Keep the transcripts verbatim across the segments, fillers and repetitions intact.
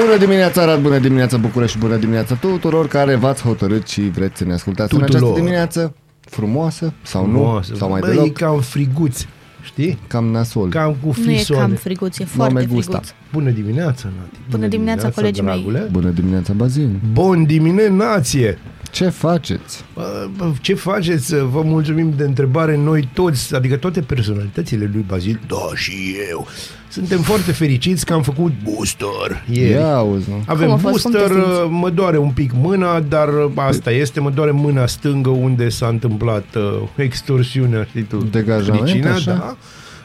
Bună dimineața Arad, bună dimineața București, bună dimineața tuturor care v-ați hotărât și vreți să ne ascultați tuturor. În această dimineață frumoasă sau frumoasă, nu, sau mai bă, deloc. Băi, ca un friguț, știi? Cam nasol. Cam cu frisoane. Nu e cam friguț, e foarte friguț. Bună dimineața, Nati. Bună, bună dimineața, dimineața colegii mei. Bună dimineața, Bazin. Bun dimine, nație. Ce faceți? Ce faceți? Vă mulțumim de întrebare. Noi toți, adică toate personalitățile lui Bazil, da, și eu, suntem foarte fericiți că am făcut booster ieri. Ia, auzi, avem booster, mă doare un pic mâna, dar asta este, mă doare mâna stângă unde s-a întâmplat uh, extorsiunea, știi tu, pricina, da.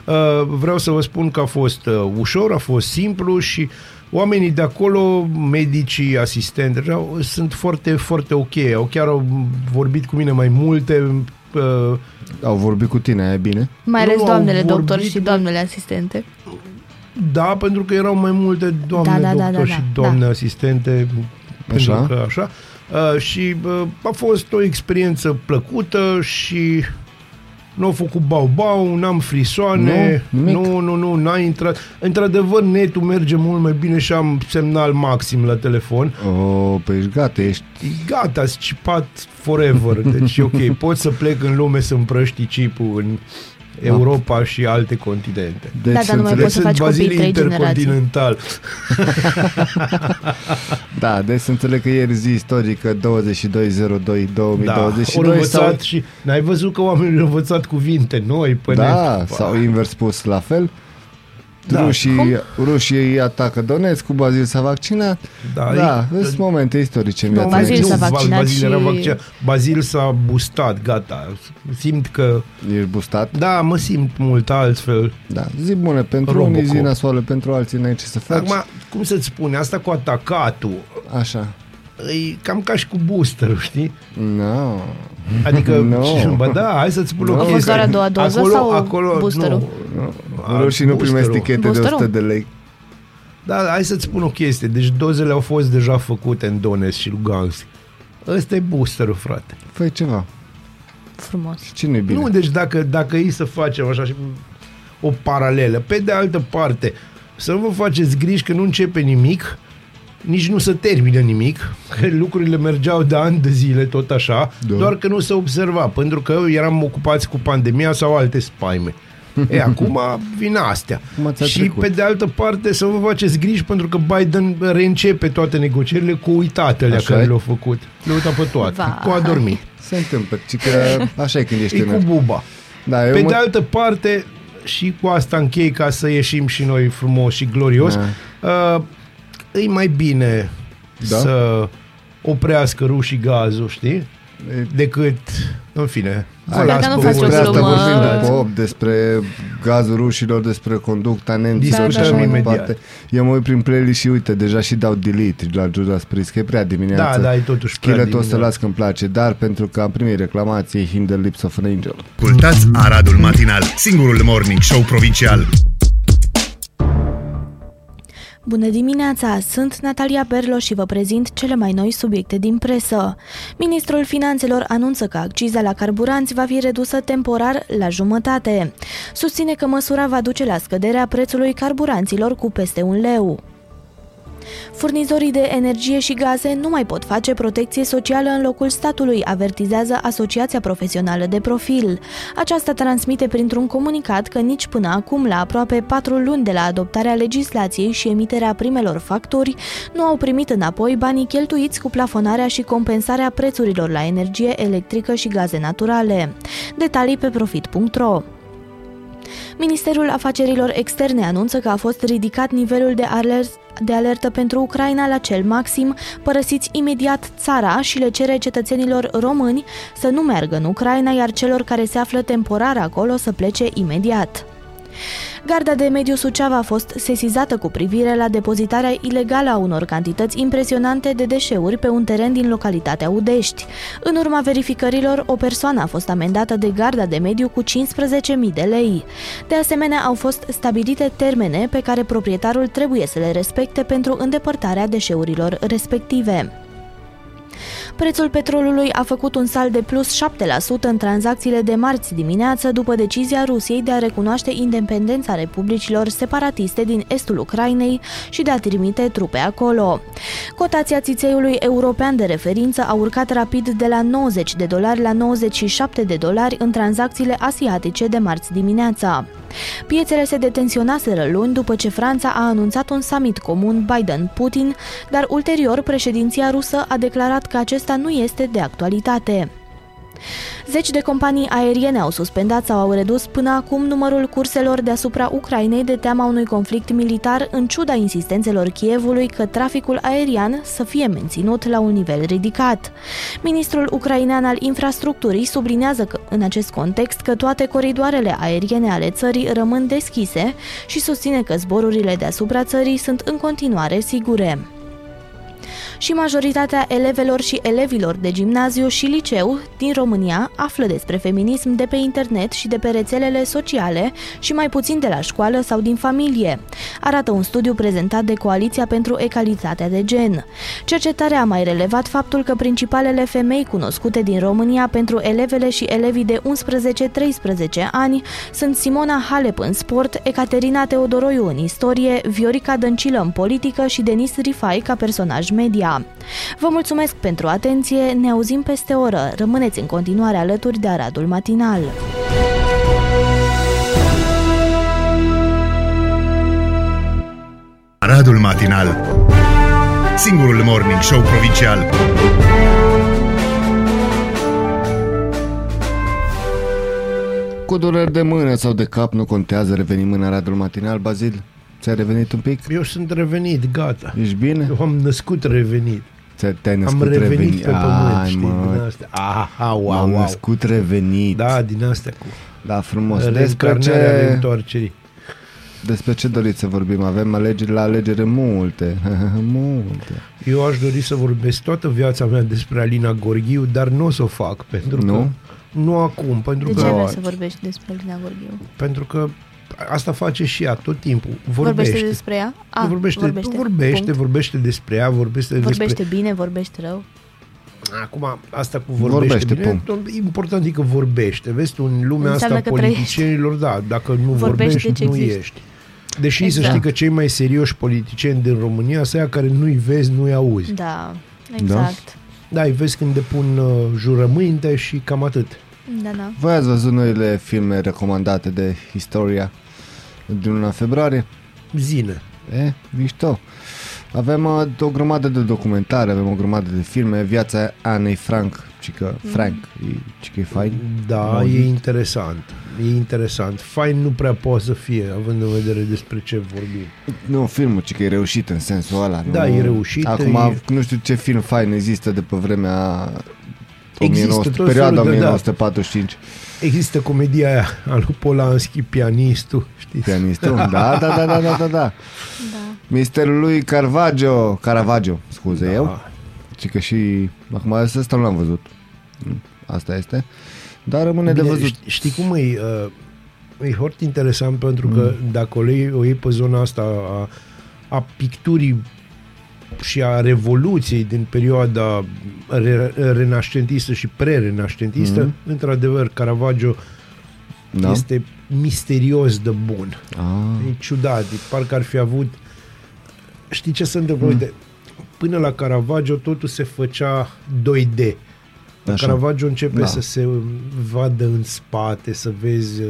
Uh, vreau să vă spun că a fost uh, ușor, a fost simplu și oamenii de acolo, medicii, asistenți, sunt foarte, foarte ok. Au chiar au vorbit cu mine mai multe. Uh, au vorbit cu tine, e bine? Mai ales nu, doamnele doctori și doamnele asistente. Da, pentru că erau mai multe doamne da, da, doctori da, da, da, și doamne da. asistente. Așa? Pentru că așa. Uh, și uh, a fost o experiență plăcută și... Nu au făcut bau-bau, n-am frisoane, nu, nu, nu, nu, n-a intrat. Într-adevăr, netul merge mult mai bine și am semnal maxim la telefon. Oh, păi ești gata, ești... Gata, scipat forever, deci ok, pot să plec în lume să împrăști chipul în Europa și alte continente. Deci, da, dar nu mai poți să faci copii trei generații. Da, deci să înțeleg că ieri zi istorică douăzeci și doi zero doi două mii douăzeci și doi. Da, au învățat sau... și... N-ai văzut că oamenii au învățat cuvinte noi? Până da, ne... sau invers spus la fel. Da. Rușii, rușii atacă Donetsk, cu Bazil s-a vaccinat. Da, da e... sunt momente istorice în no, viața. Bazil s-a vaccinat Bazil și... era vaccinat. Bazil s-a bustat, gata. Simt că... Ești bustat? Da, mă simt mult altfel. Da, zi bună pentru Robocop. Unii, zi nasoală pentru alții, n-ai ce să faci. Acum, cum să-ți spune, asta cu atacatul... Așa. E cam ca și cu booster, știi? No. Adică, no. Bă, da, hai să-ți spun no. o chestie. A fost doar a doua doză acolo, sau acolo, boosterul? Nu, nu. Rușii nu primesc tichete de o sută de lei. Da, hai să-ți spun o chestie. Deci dozele au fost deja făcute în Donetsk și Lugansk. Ăsta e boosterul, frate. Făi ceva. Frumos. Cine-i bine? Nu, deci dacă, dacă ei să facem așa și o paralelă. Pe de altă parte, să nu vă faceți griji că nu începe nimic, nici nu se termină nimic, că lucrurile mergeau de ani de zile tot așa, da. Doar că nu se observa, pentru că eram ocupați cu pandemia sau alte spaime. E, acum vin astea. Și trecut. Pe de altă parte să vă faceți griji, pentru că Biden reîncepe toate negocierile cu uitatele așa care e? Le-au făcut. Le-au uitat pe toate. Va. Cu adormit. Se întâmplă. Că așa e când ești tânăr. E cu buba. Da, pe mă... de altă parte, și cu asta închei ca să ieșim și noi frumos și glorios, da. uh, e mai bine da? Să oprească rușii gazul, știi? Decât, în fine... Hai, dacă nu faci o glumă... Asta vorbim după opt despre gazul rușilor, despre conducta nemților și așa mai departe. Eu mă uit prin playlist și uite, deja și dau delete la Judas Priest, că e prea dimineață. Da, da, e totuși prea dimineață. Chiletul o să las când place, dar pentru că am primit reclamații Hymn the Lips of an Angel. Ascultați Aradul Matinal, singurul morning show provincial. Bună dimineața! Sunt Natalia Berlo și vă prezint cele mai noi subiecte din presă. Ministrul Finanțelor anunță că acciza la carburanți va fi redusă temporar la jumătate. Susține că măsura va duce la scăderea prețului carburanților cu peste un leu. Furnizorii de energie și gaze nu mai pot face protecție socială în locul statului, avertizează Asociația Profesională de Profil. Aceasta transmite printr-un comunicat că nici până acum, la aproape patru luni de la adoptarea legislației și emiterea primelor facturi, nu au primit înapoi banii cheltuiți cu plafonarea și compensarea prețurilor la energie electrică și gaze naturale. Detalii pe Profit punct ro. Ministerul Afacerilor Externe anunță că a fost ridicat nivelul de alert de alertă pentru Ucraina la cel maxim, părăsiți imediat țara și le cere cetățenilor români să nu meargă în Ucraina, iar celor care se află temporar acolo să plece imediat. Garda de Mediu Suceava a fost sesizată cu privire la depozitarea ilegală a unor cantități impresionante de deșeuri pe un teren din localitatea Udești. În urma verificărilor, o persoană a fost amendată de Garda de Mediu cu cincisprezece mii de lei. De asemenea, au fost stabilite termene pe care proprietarul trebuie să le respecte pentru îndepărtarea deșeurilor respective. Prețul petrolului a făcut un salt de plus șapte la sută în tranzacțiile de marți dimineață după decizia Rusiei de a recunoaște independența republicilor separatiste din estul Ucrainei și de a trimite trupe acolo. Cotația țițeiului european de referință a urcat rapid de la nouăzeci de dolari la nouăzeci și șapte de dolari în tranzacțiile asiatice de marți dimineața. Piețele se detenționaseră luni după ce Franța a anunțat un summit comun Biden-Putin, dar ulterior președinția rusă a declarat că acesta nu este de actualitate. Zeci de companii aeriene au suspendat sau au redus până acum numărul curselor deasupra Ucrainei de teama unui conflict militar, în ciuda insistențelor Kievului că traficul aerian să fie menținut la un nivel ridicat. Ministrul ucrainean al infrastructurii sublinează că, în acest context că toate coridoarele aeriene ale țării rămân deschise și susține că zborurile deasupra țării sunt în continuare sigure. Și majoritatea elevelor și elevilor de gimnaziu și liceu din România află despre feminism de pe internet și de pe rețelele sociale și mai puțin de la școală sau din familie, arată un studiu prezentat de Coaliția pentru Egalitatea de Gen. Cercetarea a mai relevat faptul că principalele femei cunoscute din România pentru elevele și elevii de unsprezece treisprezece ani sunt Simona Halep în sport, Ecaterina Teodoroiu în istorie, Viorica Dăncilă în politică și Denis Rifai ca personaj media. Vă mulțumesc pentru atenție, ne auzim peste o oră. Rămâneți în continuare alături de Aradul Matinal. Aradul Matinal, singurul morning show provincial. Cu dureri de mână sau de cap, nu contează, revenim în Aradul Matinal. Bazil, ți-ai revenit un pic? Eu sunt revenit, gata. Ești bine? Eu am născut revenit. Te-ai născut am revenit, revenit pe pământ, ai, știi, mă, din astea. Aha, wow, m-am wow. născut revenit. Da, din astea cu... Da, frumos. Despre ce... Despre ce doriți să vorbim? Avem alegeri la alegere multe. multe. Eu aș dori să vorbesc toată viața mea despre Alina Gorghiu, dar nu o să o fac, pentru nu? că... Nu acum, pentru de că... De ce vrei să vorbești despre Alina Gorghiu? Pentru că asta face și ea tot timpul. Vorbește, vorbește despre ea? A, vorbește, vorbește, vorbește, vorbește despre ea, vorbește, vorbește despre... bine, vorbește rău. Acum, asta cu vorbește, vorbește bine, important e că vorbește. Vezi, în lumea Înseamnă asta politicienilor, da, dacă nu vorbești, vorbești nu există. ești. Deși exact. Să știi că cei mai serioși politicieni din România sunt aia care nu-i vezi, nu-i auzi. Da, exact. Da, îi vezi când depun uh, jurămâinte și cam atât. Da, da. Voi ați văzut noile filme recomandate de Historia din luna februarie? Zile. E, mișto. Avem uh, o grămadă de documentare, avem o grămadă de filme. Viața Anei Frank, cică Frank, mm. e, cică e fain. Da, e zis. interesant. E interesant. Fain nu prea poate să fie, având în vedere despre ce vorbim. Nu, filmul cică e reușit în sensul ăla. Nu? Da, e reușit. Acum e... nu știu ce film fain există de pe vremea... o mie nouă sute, perioada o mie nouă sute patruzeci și cinci. Da. Există comedia aia a lui Polanski, Pianistul, știți? Pianistul, da, da, da, da, da, da, da. Misterul lui Caravaggio, Caravaggio, scuze da. eu. Și că și, acum asta nu l-am văzut. Asta este. Dar rămâne Bine, de văzut. Știi cum e? E foarte interesant pentru că mm. dacă o iei, o iei pe zona asta a, a picturii și a revoluției din perioada re- renascentistă și pre-renascentistă, mm-hmm. într-adevăr, Caravaggio da. este misterios de bun. Ah. E ciudat, e, parcă ar fi avut... Știi ce se întâmplă? Mm. Până la Caravaggio totul se făcea doi D. La Așa. Caravaggio începe da. să se vadă în spate, să vezi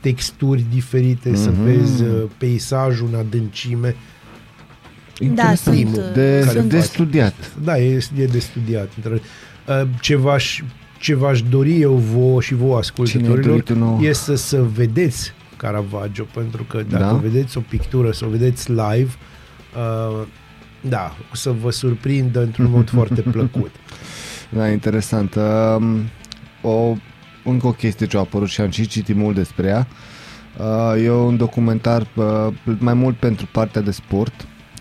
texturi diferite, mm-hmm. să vezi peisajul în adâncime. Da, sunt, de, sunt de studiat. Da, e, e de studiat. Ce v-aș, ce v-aș dori eu vouă și vouă ascultătorilor e să, să vedeți Caravaggio, pentru că dacă da? vedeți o pictură, să o vedeți live, uh, da, o să vă surprindă într-un mod foarte plăcut. Da, interesant. Uh, o, încă o chestie ce a apărut și am și citit mult despre ea. Uh, e un documentar uh, mai mult pentru partea de sport.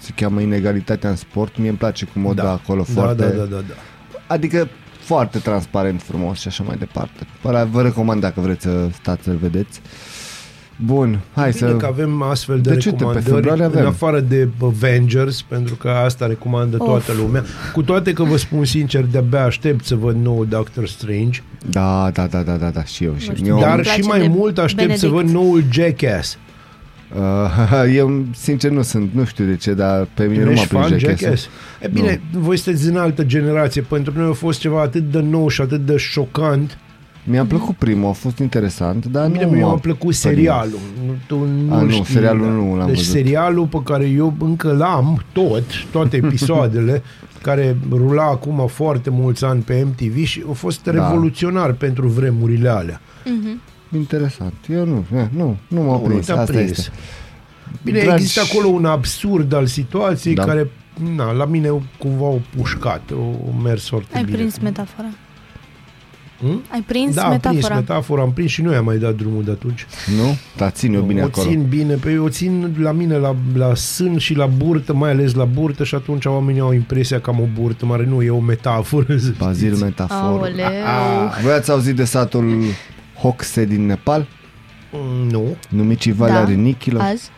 Se cheamă Inegalitatea în sport. Mie îmi place cum o da, da acolo da, foarte da, da, da, da. Adică foarte transparent, frumos și așa mai departe. Vă recomand dacă vreți să stați să-l vedeți. Bun, hai bine să... că avem astfel de, de recomandări avem. În afară de Avengers, pentru că asta recomandă of. toată lumea. Cu toate că vă spun sincer, de-abia aștept să văd nou Doctor Strange. Da, da, da, da, da, da și eu și eu. Dar și mai mult aștept Benedict. să văd noul Jackass. Uh, eu sincer nu sunt, nu știu de ce, dar pe mine nu m-a prins Jackass. E bine, nu. Voi sunteți din altă generație, pentru noi a fost ceva atât de nou și atât de șocant. Mi-a plăcut primul, a fost interesant, dar bine, nu mi-a plăcut serialul. Tu nu a, nu, serialul da. nu l-am deci văzut. Serialul pe care eu încă l-am tot, toate episoadele, care rula acum foarte mulți ani pe M T V și a fost da. revoluționar pentru vremurile alea. Uh-huh. Interesant. Eu nu, nu, nu m-a nu, prins. Asta prins. Este. Bine, Dragi... există acolo un absurd al situației da. care, na, la mine cumva o pușcat, o mers foarte Ai bine. Ai prins metafora. Hmm? Ai prins da, metafora? Da, am prins metafora, am prins și noi am mai dat drumul de atunci. Nu? Da, țin-o bine o acolo. O țin bine, pe eu o țin la mine, la, la sân și la burtă, mai ales la burtă și atunci oamenii au impresia că am o burtă mare. Nu, e o metaforă. Bazil metaforă. Voi ați auzit de satul Hoxe din Nepal? Nu. Numicii Valea Lungă? Azi?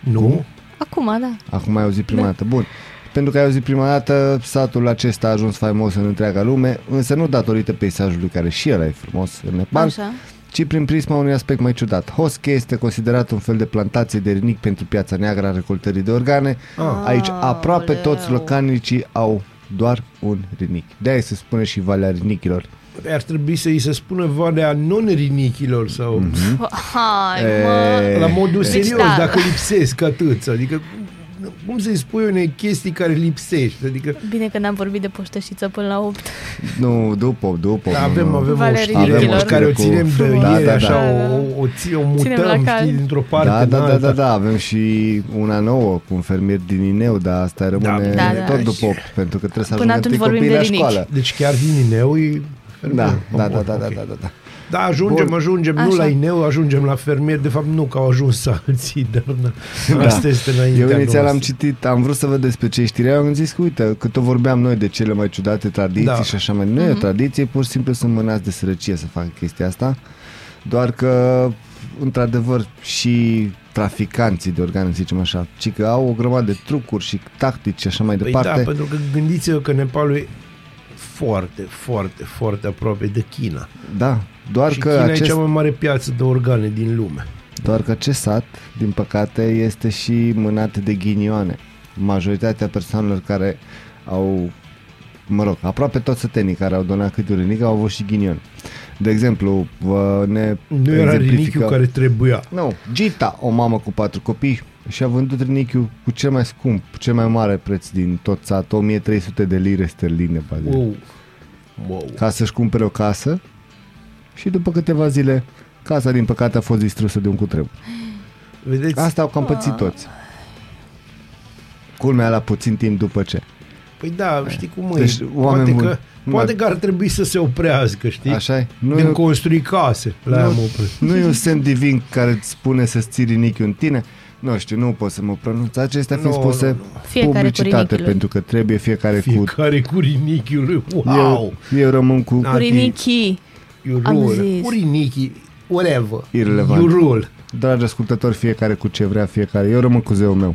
Nu. Acum, da. Acum ai auzit prima dată. Bun. Pentru că ai auzit prima dată, satul acesta a ajuns faimos în întreaga lume, însă nu datorită peisajului care și el e frumos în Nepal, așa, ci prin prisma unui aspect mai ciudat. Hoxe este considerat un fel de plantație de rinic pentru piața neagră a recoltării de organe. Ah. Aici aproape Aleu. toți localnicii au doar un rinic. De-aia se spune și Valea Rinichilor. Ar trebui să îi se spună Valea Non-Rinichilor sau... Mm-hmm. Hai, mă. La modul deci, serios, da. dacă lipsesc atât, adică... Cum să-i spui unei chestii care lipsește? Adică... Bine că n-am vorbit de poștășiță până la opt. Nu, după, după. Da, avem, avem o știre care o ținem de ieri, așa, o mutăm, știi, dintr-o parte în alta. Da, da, da, da, avem și una nouă cu un fermier din Ineu, dar asta rămâne tot după opt, pentru că trebuie să ajungem copiii la școală. Deci chiar din Ineu e fermier. Da, da, da, da, da. Da, ajungem, Bun. ajungem, Așa. nu la Ineu, ajungem la fermier. De fapt, nu că au ajuns alții, dar da. asta este înaintea noastră. Eu inițial am citit, am vrut să văd despre ce știri, am zis că, uite, că tot vorbeam noi de cele mai ciudate tradiții da. și așa mai departe. Nu e o tradiție, pur și simplu sunt mânați de sărăcie să facă chestia asta, doar că, într-adevăr, și traficanții de organe, să zicem așa, ci că au o grămadă de trucuri și tactici și așa mai păi departe. Da, pentru că gândiți-vă că Nepalul e foarte, foarte, foarte aproape de China. Da. Doar și că China acest... e cea mai mare piață de organe din lume. Doar că acest sat, din păcate, este și mânat de ghinioane. Majoritatea persoanelor care au, mă rog, aproape toți sătenii care au donat câte un rinic au avut și ghinion. De exemplu, ne nu era rinichiul care trebuia. Nu, Gita, o mamă cu patru copii, și-a vândut rinichiul cu cel mai scump, cel mai mare preț din tot satul, o mie trei sute de lire sterline. Wow. Wow. Ca să-și cumpere o casă. Și după câteva zile, casa, din păcate, a fost distrusă de un cutremur. Vedeți? Asta au cam pățit toți. Culmea la puțin timp după ce. Păi da, știi cum e. Deci, poate, bun, că, poate că ar trebui să se oprească, știi? Așa-i? Nu din eu... construi case. La nu, nu e un semn divin care îți spune să-ți ții rinichiul în tine. Nu știu, nu pot să mă pronunț. Acestea fiind no, spuse no, no. Fiecare publicitate, pentru că trebuie fiecare, fiecare cu... cu rinichiul. Wow! Eu, eu rămân cu... Cu rinichii. You rule, urinichi, whatever. Irrelevant. You rule. Dragi ascultători, fiecare cu ce vrea, fiecare. Eu rămân cu zeul meu.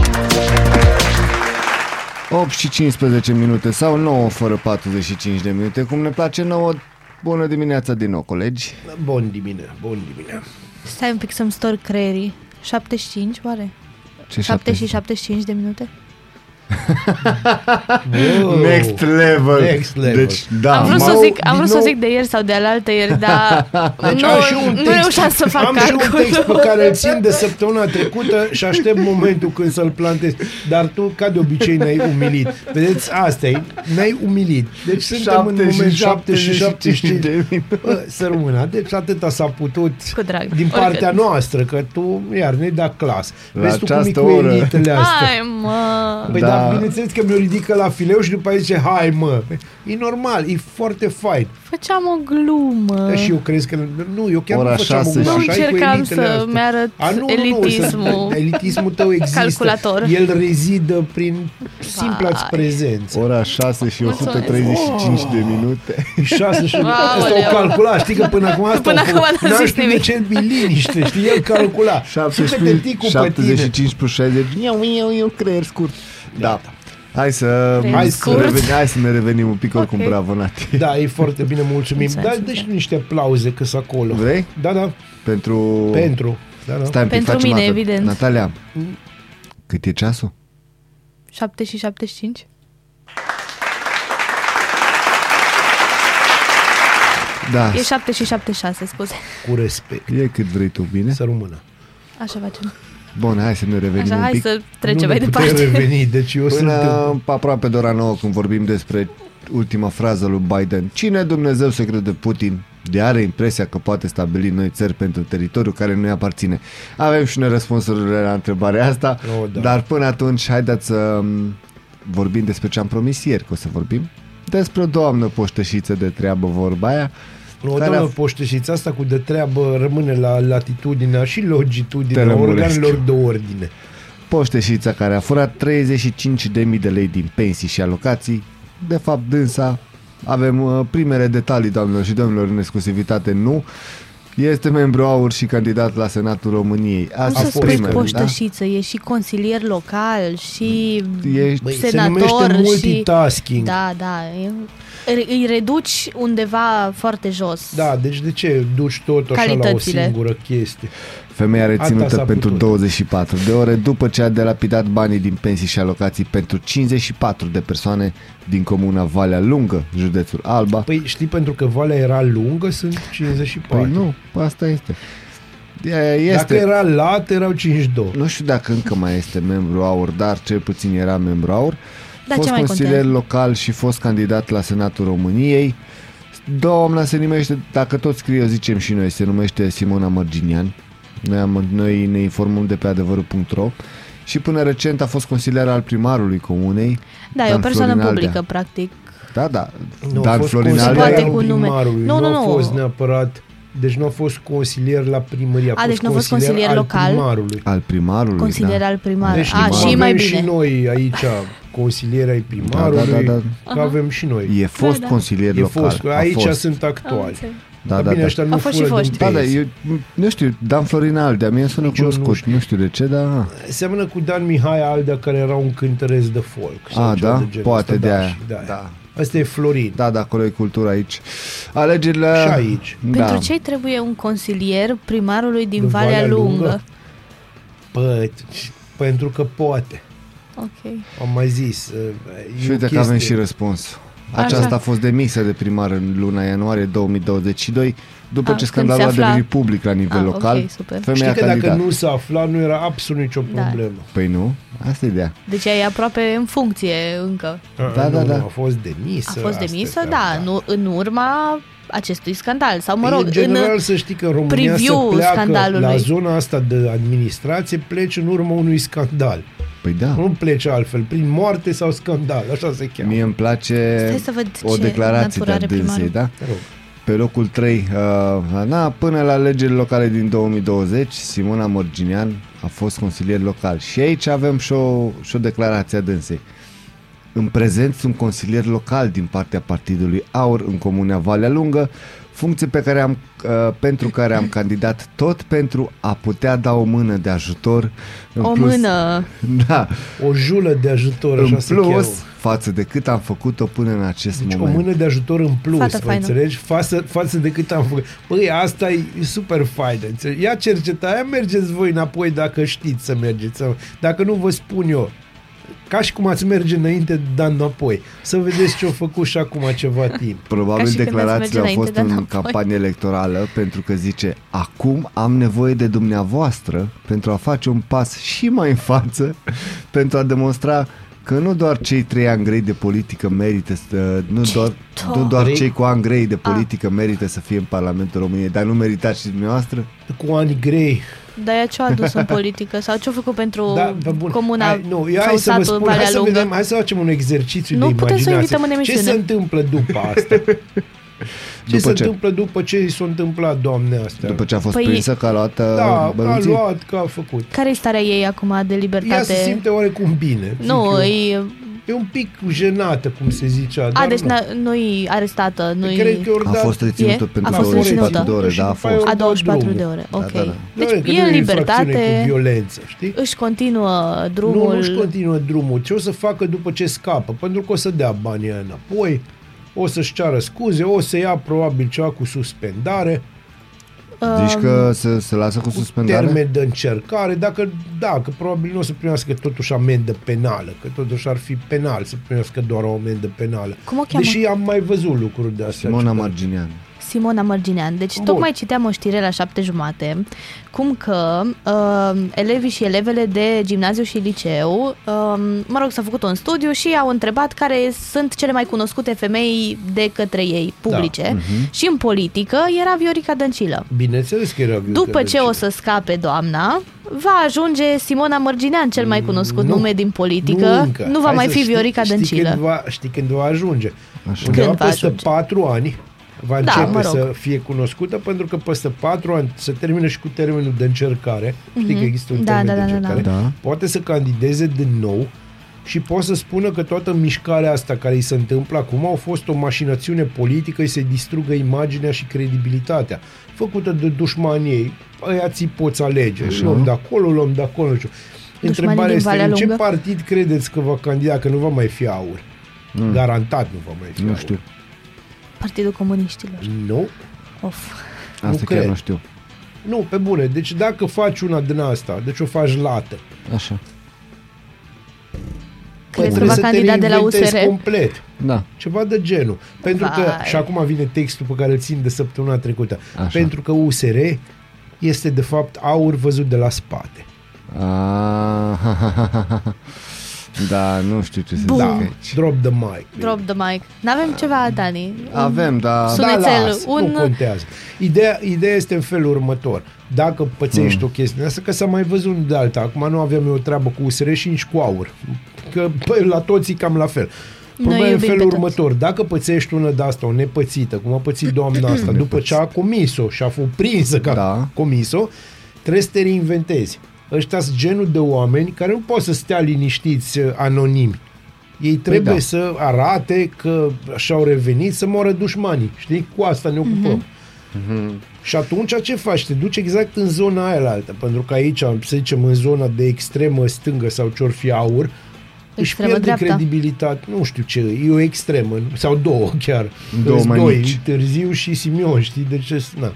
opt și cincisprezece minute sau nouă fără patruzeci și cinci de minute, cum ne place nouă. Bună dimineața din nou, colegi. Bun dimineața, bun dimineața. Stai un pic să-mi stor creierii. șaptezeci și cinci, oare? Ce șapte și șaptezeci și cinci de minute? Next level. Next level. Deci, da, am vrut să zic, am vrut nou... să zic de ieri sau de alaltă ieri, dar deci, nu, nu reușeam să fac am calculul. Am și un text pe care îl țin de săptămâna trecută și aștept momentul când să-l plantez. Dar tu, ca de obicei, ne-ai umilit. Vedeți, asta-i, ne-ai umilit. Deci suntem în momentul șaptezeci și șapte de minute. Să rămână. Deci atâta s-a putut din partea oricând. noastră, că tu iar ne-ai dat clas. La vezi tu cum e cu elitele astea. Hai, mă! Păi, da. Dar bineînțeles că mi-o ridică la fileu și după aia zice, hai, mă! E normal, e foarte fain. Făceam o glumă. Da, și eu crezi că... Nu, eu chiar ora nu făceam șase, o glumă. Nu încercam să-mi arăt A, nu, elitismul. Nu, să, elitismul tău există. Calculator. El rezidă prin simpla-ți prezență. Ora șase și o sută treizeci și cinci oh. de minute. șase și... Asta o calcula, știi că până acum asta până o calcula. Până acum n-am de ce mi liniște, știi? El calcula. șaptezeci și cinci plus șaizeci. Eu, eu, eu creier scurt. Da. Hai să, hai, să revenim, hai să ne revenim un pic oricum, okay. Bravo, Nati. Da, e foarte bine, mulțumim. Dar deci niște aplauze că sunt acolo. Vrei? Da, da. Pentru... Pentru, da, da. Stai, pentru mine, atât. Evident. Natalia, cât e ceasul? șapte și șaptezeci și cinci. Da. E șapte și șaptezeci și șase, scuze. Cu respect. E cât vrei tu, bine? Să rămână. Așa facem. Bun, hai să ne revenim. Așa, un hai pic. Hai să trecem mai departe. Reveni, deci eu Până sunt... aproape de ora nouă, când vorbim despre ultima frază lui Biden. Cine Dumnezeu se crede Putin? De are impresia că poate stabili noi țări pentru teritoriul care nu-i aparține. Avem și noi răspunsurile la întrebarea asta, oh, da. Dar până atunci, haideți să vorbim despre ce am promis ieri că o să vorbim. Despre o doamnă poștășiță de treabă, vorba aia. O doamnă f- poștășiță, asta cu de treabă rămâne la latitudinea și longitudinea organelor de ordine. Poștășița care a furat treizeci și cinci de mii de lei din pensii și alocații. De fapt, dânsa, avem primele detalii, doamnelor și domnilor, în exclusivitate, nu. Este membru AUR și candidat la Senatul României. Asta a fost primele, poștășiță, da? E și consilier local, și Băi, senator. Se numește multitasking. Și... Da, da, e... îi reduci undeva foarte jos. Da, deci de ce duci tot așa la o singură chestie? Femeia reținută pentru putut. douăzeci și patru de ore după ce a delapidat banii din pensii și alocații pentru cincizeci și patru de persoane din comuna Valea Lungă, județul Alba. Păi știi, pentru că Valea era lungă, sunt cincizeci și patru. Păi nu, asta este. Este. Dacă era lat, erau cincizeci și doi. Nu știu dacă încă mai este membru AUR, dar cel puțin era membru AUR. Da, fost consilier local și fost candidat la Senatul României. Doamna se numește, dacă tot scriu, zicem și noi, se numește Simona Mărginian. Noi, am, noi ne informăm de pe adevărul punct ro și până recent a fost consilier al primarului comunei. Da, Dan e o persoană Florin publică, Aldea. Practic. Da, da. Nu Dan a fost consilier al primarului. Nu, nu, nu. A fost neapărat... Deci nu a fost consilier la primărie, a, a deci fost, nu a fost consilier, consilier local, al primarului. Al primarului, consilier da. Al primarului. Deci, a, și avem mai bine. Și noi aici consilier ai primarului, da, da, da, da. Că avem și noi. E fost da, da. Consilier e local. Fost, aici fost. Sunt actuali. Da, da, da, bine, da. Au fost și foști. Da, da, eu, nu știu, Dan Florin Aldea, mie sună nici cunoscut, nu, nu știu de ce, dar... Seamănă cu Dan Mihai Aldea, care era un cântăreț de folk. A, da? De poate de aia. Da. Asta e Florin. Da, da, acolo e cultura aici. Alegerile... Și aici. Da. Pentru ce trebuie un consilier primarului din, din Valea, Valea Lungă? Lungă? Păi, pentru că poate. Ok. Am mai zis. Și uite că avem și răspuns. Aceasta așa. A fost demisă de primar în luna ianuarie două mii douăzeci și doi, după a, ce scandalul afla... a devenit public la nivel a, local. Okay, femeia știi că candidat. Dacă nu s-a aflat, nu era absolut nicio problemă. Da. Păi nu, asta e ideea. Deci ea e aproape în funcție încă. A, da, nu, da, da. A fost demisă. A fost demisă, da, da. Nu, în urma acestui scandal. Sau, mă rog, în general, în să știi că România se pleacă scandalului. La zona asta de administrație, pleci în urma unui scandal. Păi da. Nu plece altfel, prin moarte sau scandal, așa se cheamă. Mie îmi place o declarație de-a dânsei, da? Pe locul trei, uh, na, până la alegerile locale din două mii douăzeci, Simona Mărginian a fost consilier local. Și aici avem și o, și o declarație a dânsei. În prezent sunt consilier local din partea Partidului AUR în comuna Valea Lungă, funcție pe care am, uh, pentru care am candidat tot pentru a putea da o mână de ajutor. În o plus, mână! Da, o julă de ajutor, în așa se cheamă. În plus, față de cât am făcut-o până în acest deci moment. O mână de ajutor în plus, vă înțelegi? Față, față de cât am făcut. Păi, asta e super faină, înțelegi? Ia cercetarea, mergeți voi înapoi dacă știți să mergeți. Dacă nu vă spun eu. Ca și cum ați merge înainte, dar înapoi. Să vedeți ce au făcut și acum ceva timp. Probabil declarațiile au fost în campanie electorală, pentru că zice: acum am nevoie de dumneavoastră pentru a face un pas și mai în față, pentru a demonstra că nu doar cei trei ani grei de politică merită, să, nu, doar, nu doar cei cu ani grei de politică ah. merită să fie în Parlamentul României, dar nu meritați și dumneavoastră? Cu ani grei. Dar ea ce-a adus în politică? Sau ce-a făcut pentru da, comuna hai, nu, eu sau satul spun, în Valea hai Lungă? Să vedem, hai să facem un exercițiu nu de imaginație. Ce se întâmplă după asta? Ce după se ce? întâmplă după ce s-a întâmplat doamnea asta? După ce a fost păi, prinsă, că a luat da, bănuții? Da, a luat, că a făcut. Care-i starea ei acum de libertate? Ea se simte oarecum bine. Nu, e... E un pic jenată, cum se zicea. A, deci nu-i arestată. Nu-i... Cred că a fost reținută pentru douăzeci și patru de ore. Da, a fost. A douăzeci și patru de ore, ok. Da, da, da. Deci da, e în libertate. Cu violență, știi? Își continuă drumul. Nu, nu își continuă drumul. Ce o să facă după ce scapă? Pentru că o să dea banii înapoi, o să-și ceară scuze, o să ia probabil ceva cu suspendare. Zici că se, se lasă cu suspendare? Termen de încercare, dacă da, că probabil nu o să primească totuși amendă penală, că totuși ar fi penal să primească doar o amendă penală. Cum o cheamă? Deși am mai văzut lucruri de astea. Simona Mărginian. Simona Mărginian. Deci Bun. tocmai citeam o știre la șapte jumate, cum că uh, elevii și elevele de gimnaziu și liceu, uh, mă rog, s-a făcut un studiu și au întrebat care sunt cele mai cunoscute femei de către ei, publice. Da. Uh-huh. Și în politică era Viorica Dăncilă. Bineînțeles că era Viorica După Dăncilă. ce o să scape doamna, va ajunge Simona Mărginian, cel mai cunoscut nu, nume din politică. Nu, încă. nu va Hai mai fi știi, Viorica știi Dăncilă. Când va, știi când va ajunge. Așa. Când Undeva va peste ajunge. patru ani va începe da, mă rog. să fie cunoscută, pentru că peste patru ani se termină și cu termenul de încercare. Mm-hmm. Știi că există un da, termen da, de încercare. Da, da, da. Poate să candideze din nou și poate să spună că toată mișcarea asta care îi se întâmplă acum a fost o mașinațiune politică, îi se distrugă imaginea și credibilitatea făcută de dușmanii ei. Aia ți poți alege. Uh-huh. Luăm de acolo, luăm de acolo. Întrebarea este, în ce partid credeți că va candida? Că nu va mai fi AUR. Mm. Garantat nu va mai fi nu AUR. Știu. Partidul Comuniștilor. Nu. Of. Asta nu chiar cred. nu știu. Nu, pe bune. Deci dacă faci una din asta, deci o faci lată. Așa. Păi crezi că va candida de la U S R? Complet. Da. Ceva de genul. Pentru Vai. că, și acum vine textul pe care îl țin de săptămâna trecută. Așa. Pentru că U S R este de fapt AUR văzut de la spate. Ah. Da, nu știu ce se zice aici. Drop the mic. Drop the mic. N-avem ceva, Dani? Avem, dar... Sunețel, da, un... nu contează. Ideea, ideea este în felul următor. Dacă pățești mm. o chestie asta, că s-a mai văzut de alta. Acum nu avem o treabă cu U S R și nici cu AUR. Că bă, la toții cam la fel. Problema e în felul următor. Dacă pățești una de asta, o nepățită, cum a pățit doamna asta, după ce a comis-o și a fost prinsă că da. a comis-o, trebuie să te reinventezi. Ăștia sunt genul de oameni care nu pot să stea liniștiți anonimi. Ei trebuie păi da. să arate că și-au revenit, să moară dușmanii. Știi? Cu asta ne ocupăm. Uh-huh. Uh-huh. Și atunci ce faci? Te duci exact în zona aia la altă. Pentru că aici, să zicem, în zona de extremă stângă sau ce-or fi AUR, extremă își pierde credibilitate. Nu știu ce, e o extremă. Sau două chiar. Două mai mici. Târziu și Simion, știi? Deci, na.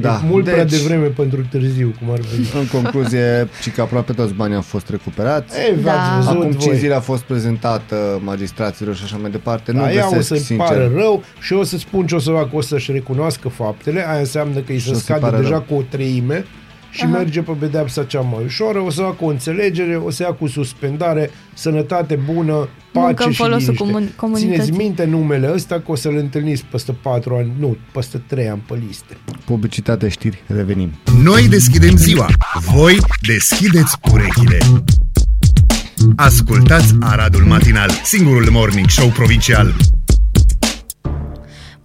Da, mult deci, prea devreme pentru târziu, cum ar fi. În concluzie, și că aproape toți banii au fost recuperați. Ei, da. Văzut Acum cinci zile a fost prezentată magistraților și așa mai departe. Da, nu ea o să-i pară rău și eu o să spun ce o să fac, o să-și recunoască faptele. Aia înseamnă că îi se scade deja rău. cu o treime și Aha. merge pe pedeapsa cea mai ușoară. O să facă o înțelegere, o să ia cu suspendare, sănătate bună, pace Muncă și liniște. Țineți minte numele ăsta, că o să-l întâlniți peste patru ani, nu, peste trei ani pe liste. Publicitate, știri, revenim. Noi deschidem ziua, voi deschideți urechile. Ascultați Aradul Matinal, singurul morning show provincial.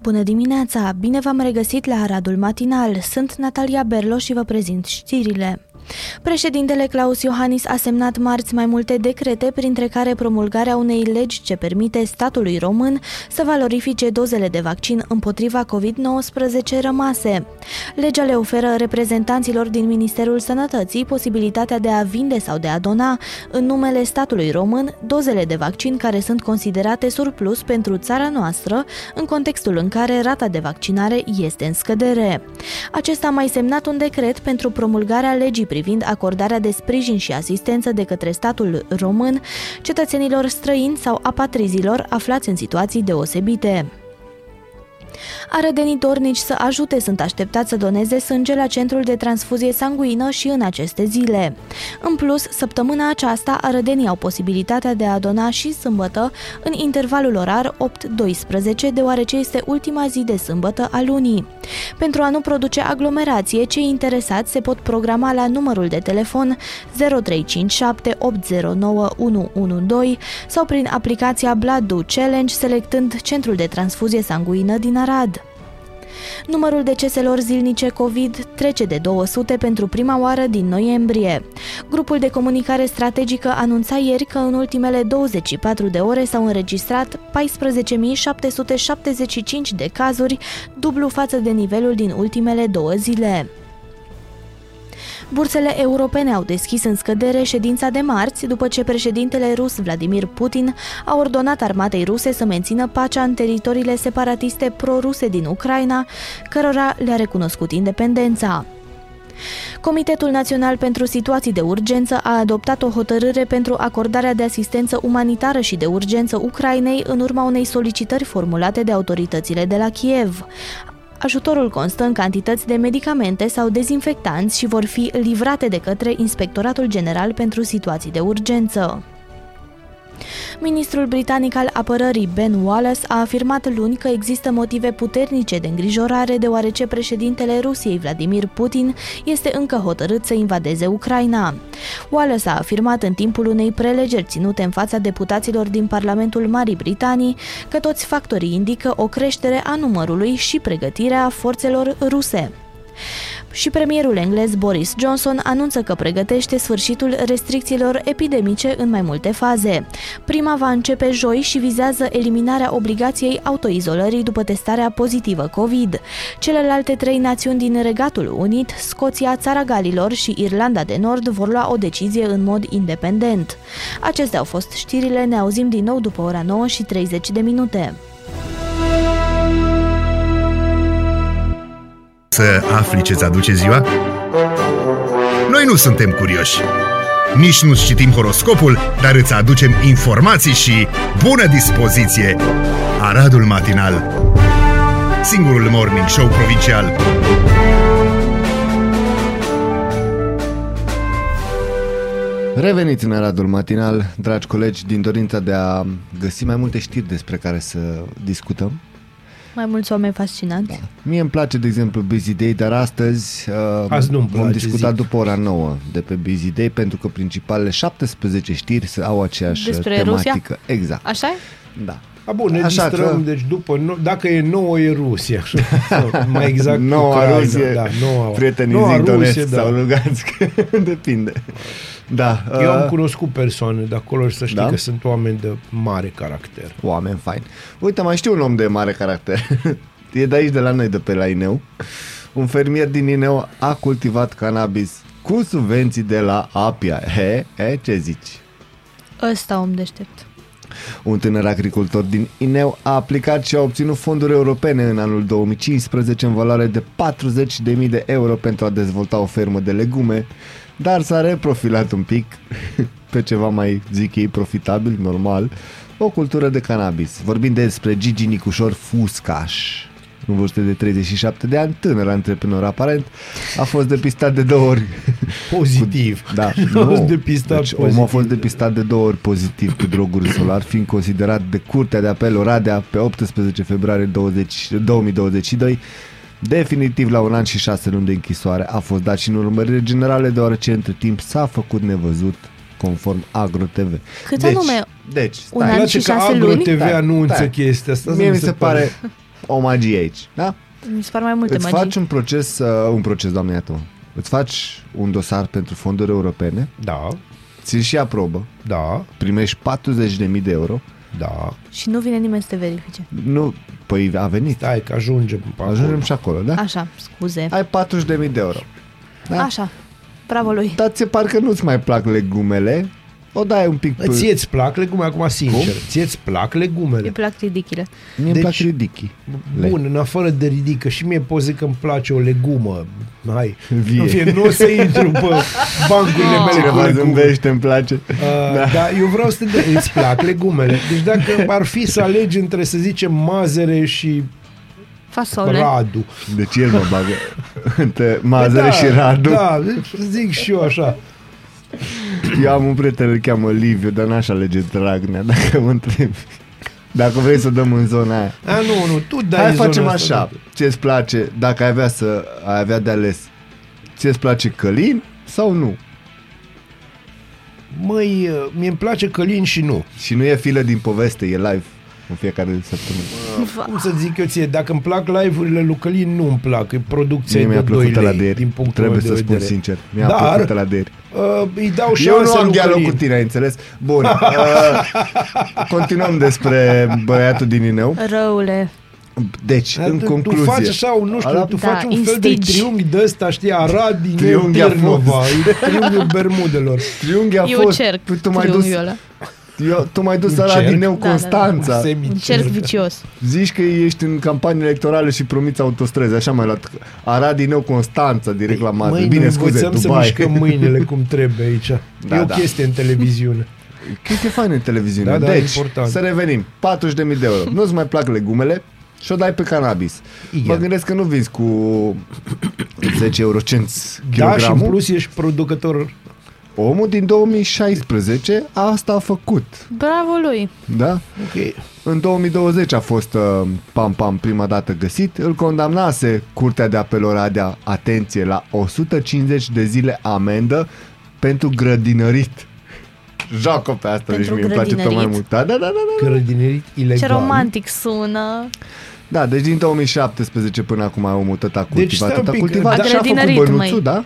Bună dimineața! Bine v-am regăsit la Aradul Matinal. Sunt Natalia Berlo și vă prezint știrile. Președintele Klaus Iohannis a semnat marți mai multe decrete, printre care promulgarea unei legi ce permite statului român să valorifice dozele de vaccin împotriva covid nouăsprezece rămase. Legea le oferă reprezentanților din Ministerul Sănătății posibilitatea de a vinde sau de a dona în numele statului român dozele de vaccin care sunt considerate surplus pentru țara noastră, în contextul în care rata de vaccinare este în scădere. Acesta a mai semnat un decret pentru promulgarea legii privind acordarea de sprijin și asistență de către statul român cetățenilor străini sau apatrizilor aflați în situații deosebite. Arădenii dornici să ajute sunt așteptați să doneze sânge la centrul de transfuzie sanguină și în aceste zile. În plus, săptămâna aceasta, arădenii au posibilitatea de a dona și sâmbătă în intervalul orar opt doisprezece, deoarece este ultima zi de sâmbătă a lunii. Pentru a nu produce aglomerație, cei interesați se pot programa la numărul de telefon zero trei cinci șapte opt zero nouă unu unu doi sau prin aplicația Bladu Challenge, selectând centrul de transfuzie sanguină din Arad. Numărul deceselor zilnice COVID trece de două sute pentru prima oară din noiembrie. Grupul de comunicare strategică anunța ieri că în ultimele douăzeci și patru de ore s-au înregistrat paisprezece mii șapte sute șaptezeci și cinci de cazuri, dublu față de nivelul din ultimele două zile. Bursele europene au deschis în scădere ședința de marți, după ce președintele rus Vladimir Putin a ordonat armatei ruse să mențină pacea în teritoriile separatiste pro-ruse din Ucraina, cărora le-a recunoscut independența. Comitetul Național pentru Situații de Urgență a adoptat o hotărâre pentru acordarea de asistență umanitară și de urgență Ucrainei în urma unei solicitări formulate de autoritățile de la Kiev. Ajutorul constă în cantități de medicamente sau dezinfectanți și vor fi livrate de către Inspectoratul General pentru Situații de Urgență. Ministrul britanic al apărării Ben Wallace a afirmat luni că există motive puternice de îngrijorare deoarece președintele Rusiei Vladimir Putin este încă hotărât să invadeze Ucraina. Wallace a afirmat în timpul unei prelegeri ținute în fața deputaților din Parlamentul Marii Britanii că toți factorii indică o creștere a numărului și pregătirea forțelor ruse. Și premierul englez Boris Johnson anunță că pregătește sfârșitul restricțiilor epidemice în mai multe faze. Prima va începe joi și vizează eliminarea obligației autoizolării după testarea pozitivă COVID. Celelalte trei națiuni din Regatul Unit, Scoția, Țara Galilor și Irlanda de Nord vor lua o decizie în mod independent. Acestea au fost știrile, ne auzim din nou după ora nouă și treizeci de minute. Să afli ce-ți aduce ziua? Noi nu suntem curioși, nici nu-ți citim horoscopul, dar îți aducem informații și bună dispoziție! Aradul Matinal, singurul morning show provincial. Reveniți în Aradul Matinal, dragi colegi, din dorința de a găsi mai multe știri despre care să discutăm. Mai mulți oameni fascinanți. Da. Mie îmi place, de exemplu, Busy Day, dar astăzi uh, vom place, discuta zic. după ora nouă de pe Busy Day, pentru că principalele șaptesprezece știri au aceeași despre tematică. Rusia? Exact. Așa e? Da. A, bun, ne Așa distrăm, că... deci după, no... dacă e nouă, e Rusia. Mai exact. Noua Rusie, da, noua... prietenii noua Rusie, da. Sau Lugansk, depinde. Da. Eu am cunoscut persoane de acolo și să știi da? că sunt oameni de mare caracter. Oameni faini. Uite, mai știu un om de mare caracter. E de aici, de la noi, de pe la Ineu. Un fermier din Ineu a cultivat cannabis cu subvenții de la Apia. He, he, ce zici? Ăsta om deștept. Un tânăr agricultor din Ineu a aplicat și a obținut fonduri europene în anul două mii cincisprezece în valoare de patruzeci de mii de euro pentru a dezvolta o fermă de legume, dar s-a reprofilat un pic pe ceva mai, zic ei, profitabil, normal, o cultură de cannabis. Vorbim despre Gigi Nicușor Fuscaș, în vârstă de treizeci și șapte de ani, tânăr antreprenor aparent, a fost depistat de două ori pozitiv. Cu, da, nu, a fost depistat deci pozitiv. Omul a fost depistat de două ori pozitiv cu droguri solar, fiind considerat de Curtea de Apel Oradea pe optsprezece februarie douăzeci două mii douăzeci și doi definitiv la un an și șase luni de închisoare. A fost dat și în urmărire generale, deoarece între timp s-a făcut nevăzut, conform Agro T V. Cât deci, anume? Deci, stai. Un an și șase luni? Agro T V anunță chestia asta. Mie mi se pare o magie aici, da? Mi se par mai multe magii. Îți faci un proces, uh, un proces, doamne, iată. Îți faci un dosar pentru fonduri europene. Da. Ți-l și aprobă. Da. Primești patruzeci de mii de euro. Da. Și nu vine nimeni să te verifice. Nu, păi a venit. Stai că ajungem. Ajungem și acolo, da? Așa, scuze. Ai patruzeci de mii de euro. Da? Așa, bravo lui. Dar ți-e parcă nu-ți mai plac legumele O dai un pic. Ție-ți plac legume acum, sincer. Cum? Ție-ți plac legumele? Îmi plac ridichile. Mie deci, îmi plac ridichii. Bun, în afară de ridică, și mie poze că îmi place o legumă. Hai, vie. Nu, fie, nu o să intru pe bancurile mele. Cineva zâmbește, îmi place. Uh, da. Dar eu vreau să te dă, îți plac legumele. Deci dacă ar fi să alegi între, să zicem, mazăre și fasole. Radu. Deci el mă bagă între mazăre da, și Radu. Da, zic și eu așa. Eu am un prieten, îl cheamă Liviu, dar n-aș alege Dragnea, dacă mă întrebi. Dacă vrei să dăm în zona aia. A, nu, nu, tu dai. Hai facem așa, asta, ce-ți place, dacă ai avea, să, ai avea de ales, ți-ți place Călin sau nu? Măi, mie-mi place Călin și nu. Și nu e filă din poveste, e live în fiecare săptămână. Cum să zic eu ție, dacă îmi plac live-urile lui Călin, nu îmi plac, e producția de doi lei, din punctul meu de vedere. Trebuie să spun sincer, mi-a plăcut ăla de ieri. Uh, îi dau eu nu am dialog cu tine, ai înțeles? Bun, uh, continuăm despre băiatul din Ineu. Răule. Deci, în concluzie, tu faci așa, nu știu, tu faci un fel de triunghi de ăsta, știi, Arad, Ineu, Târnova, triunghiul Bermudelor. Triunghi a fost. Eu cerc triunghiul ăla. Eu, tu m-ai dus ăla din eu Constanța. Da, da, da. Un cerc vicios. Zici că ești în campanie electorală și promiți autostrăzi. Așa mai luat Arad din eu Constanța direct la mare. Măi, bine, scuze, Dubai. Să mișcăm mâinile cum trebuie aici. Da, e o da. chestie în televiziune. Chestie faină în televiziune. Da, da, deci, important. Să revenim. patruzeci de mii de euro. Nu-ți mai plac legumele și o dai pe cannabis. Ia. Mă gândesc că nu vinzi cu zece eurocenți kilogramul. Da, și în plus ești producător. Omul din două mii șaisprezece asta a făcut. Bravo lui! Da? Okay. În două mii douăzeci a fost pam, pam, prima dată găsit. Îl condamnase Curtea de Apel Oradea, atenție, la o sută cincizeci de zile amendă pentru grădinărit. Joacă pe asta, pentru deci mie îmi place tot mai mult. Da, da, da, da. Grădinărit ilegal. Ce romantic sună! Da, deci din două mii șaptesprezece până acum omul tot a cultivat, deci tot a cultivat. Da, și a făcut bănuțul, da?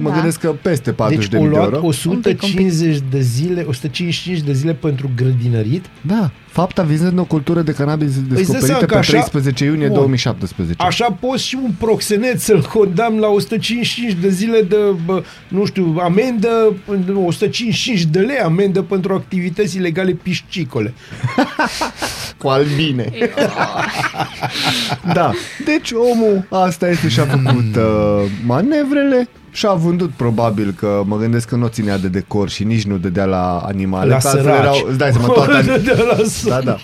Mă da. gândesc că peste patruzeci de mii de euro. Deci o luat o sută cincizeci de zile, o sută cincizeci de zile pentru grădinărit? Da, fapta vizând o cultură de cannabis descoperită pe așa, treisprezece iunie două mii șaptesprezece. Așa poți și un proxenet să-l condamn la o sută cincizeci de zile de, nu știu, amendă, o sută cincizeci de lei amendă pentru activități ilegale piscicole. Cu albine. Da, deci omul asta este și-a făcut uh, manevrele. Și a vândut probabil că mă gândesc că nu ținea de decor și nici nu dădea la animale. La săraci. Erau, îți dai seama, toată anim... da, da.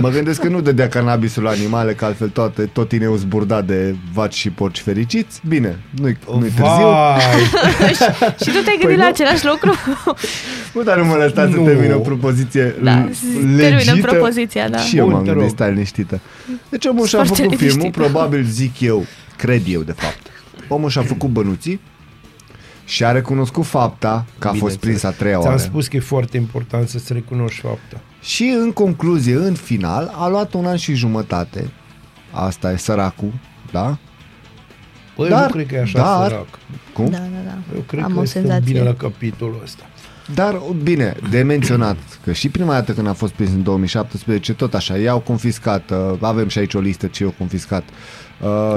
Mă gândesc că nu dădea cannabisul la animale, că altfel toate, tot Ineu zburda de vaci și porci fericiți. Bine, nu-i, nu-i târziu. Și tu te-ai gândit păi la nu? același lucru? Bă, dar nu mă lăsați să termină o propoziție da. legită. Propoziția, da. Și eu Bun, m-am gândit, stai liniștită. Deci omul și-a făcut liniștit. filmul, probabil zic eu, cred eu de fapt. Omul și-a făcut bănuții. Și a recunoscut fapta că a Bine, fost prins a treia oară. Ți-am spus că e foarte important să-ți recunoști fapta. Și în concluzie, în final, a luat un an și jumătate. Asta e săracul, da? Păi dar, eu nu cred că e așa dar, sărac. Cum? Da, da, da. Eu cred Am că este bine la capitolul ăsta. Dar, bine, de menționat că și prima dată când a fost prins în două mii șaptesprezece, tot așa, i-au confiscat, avem și aici o listă ce i-au confiscat,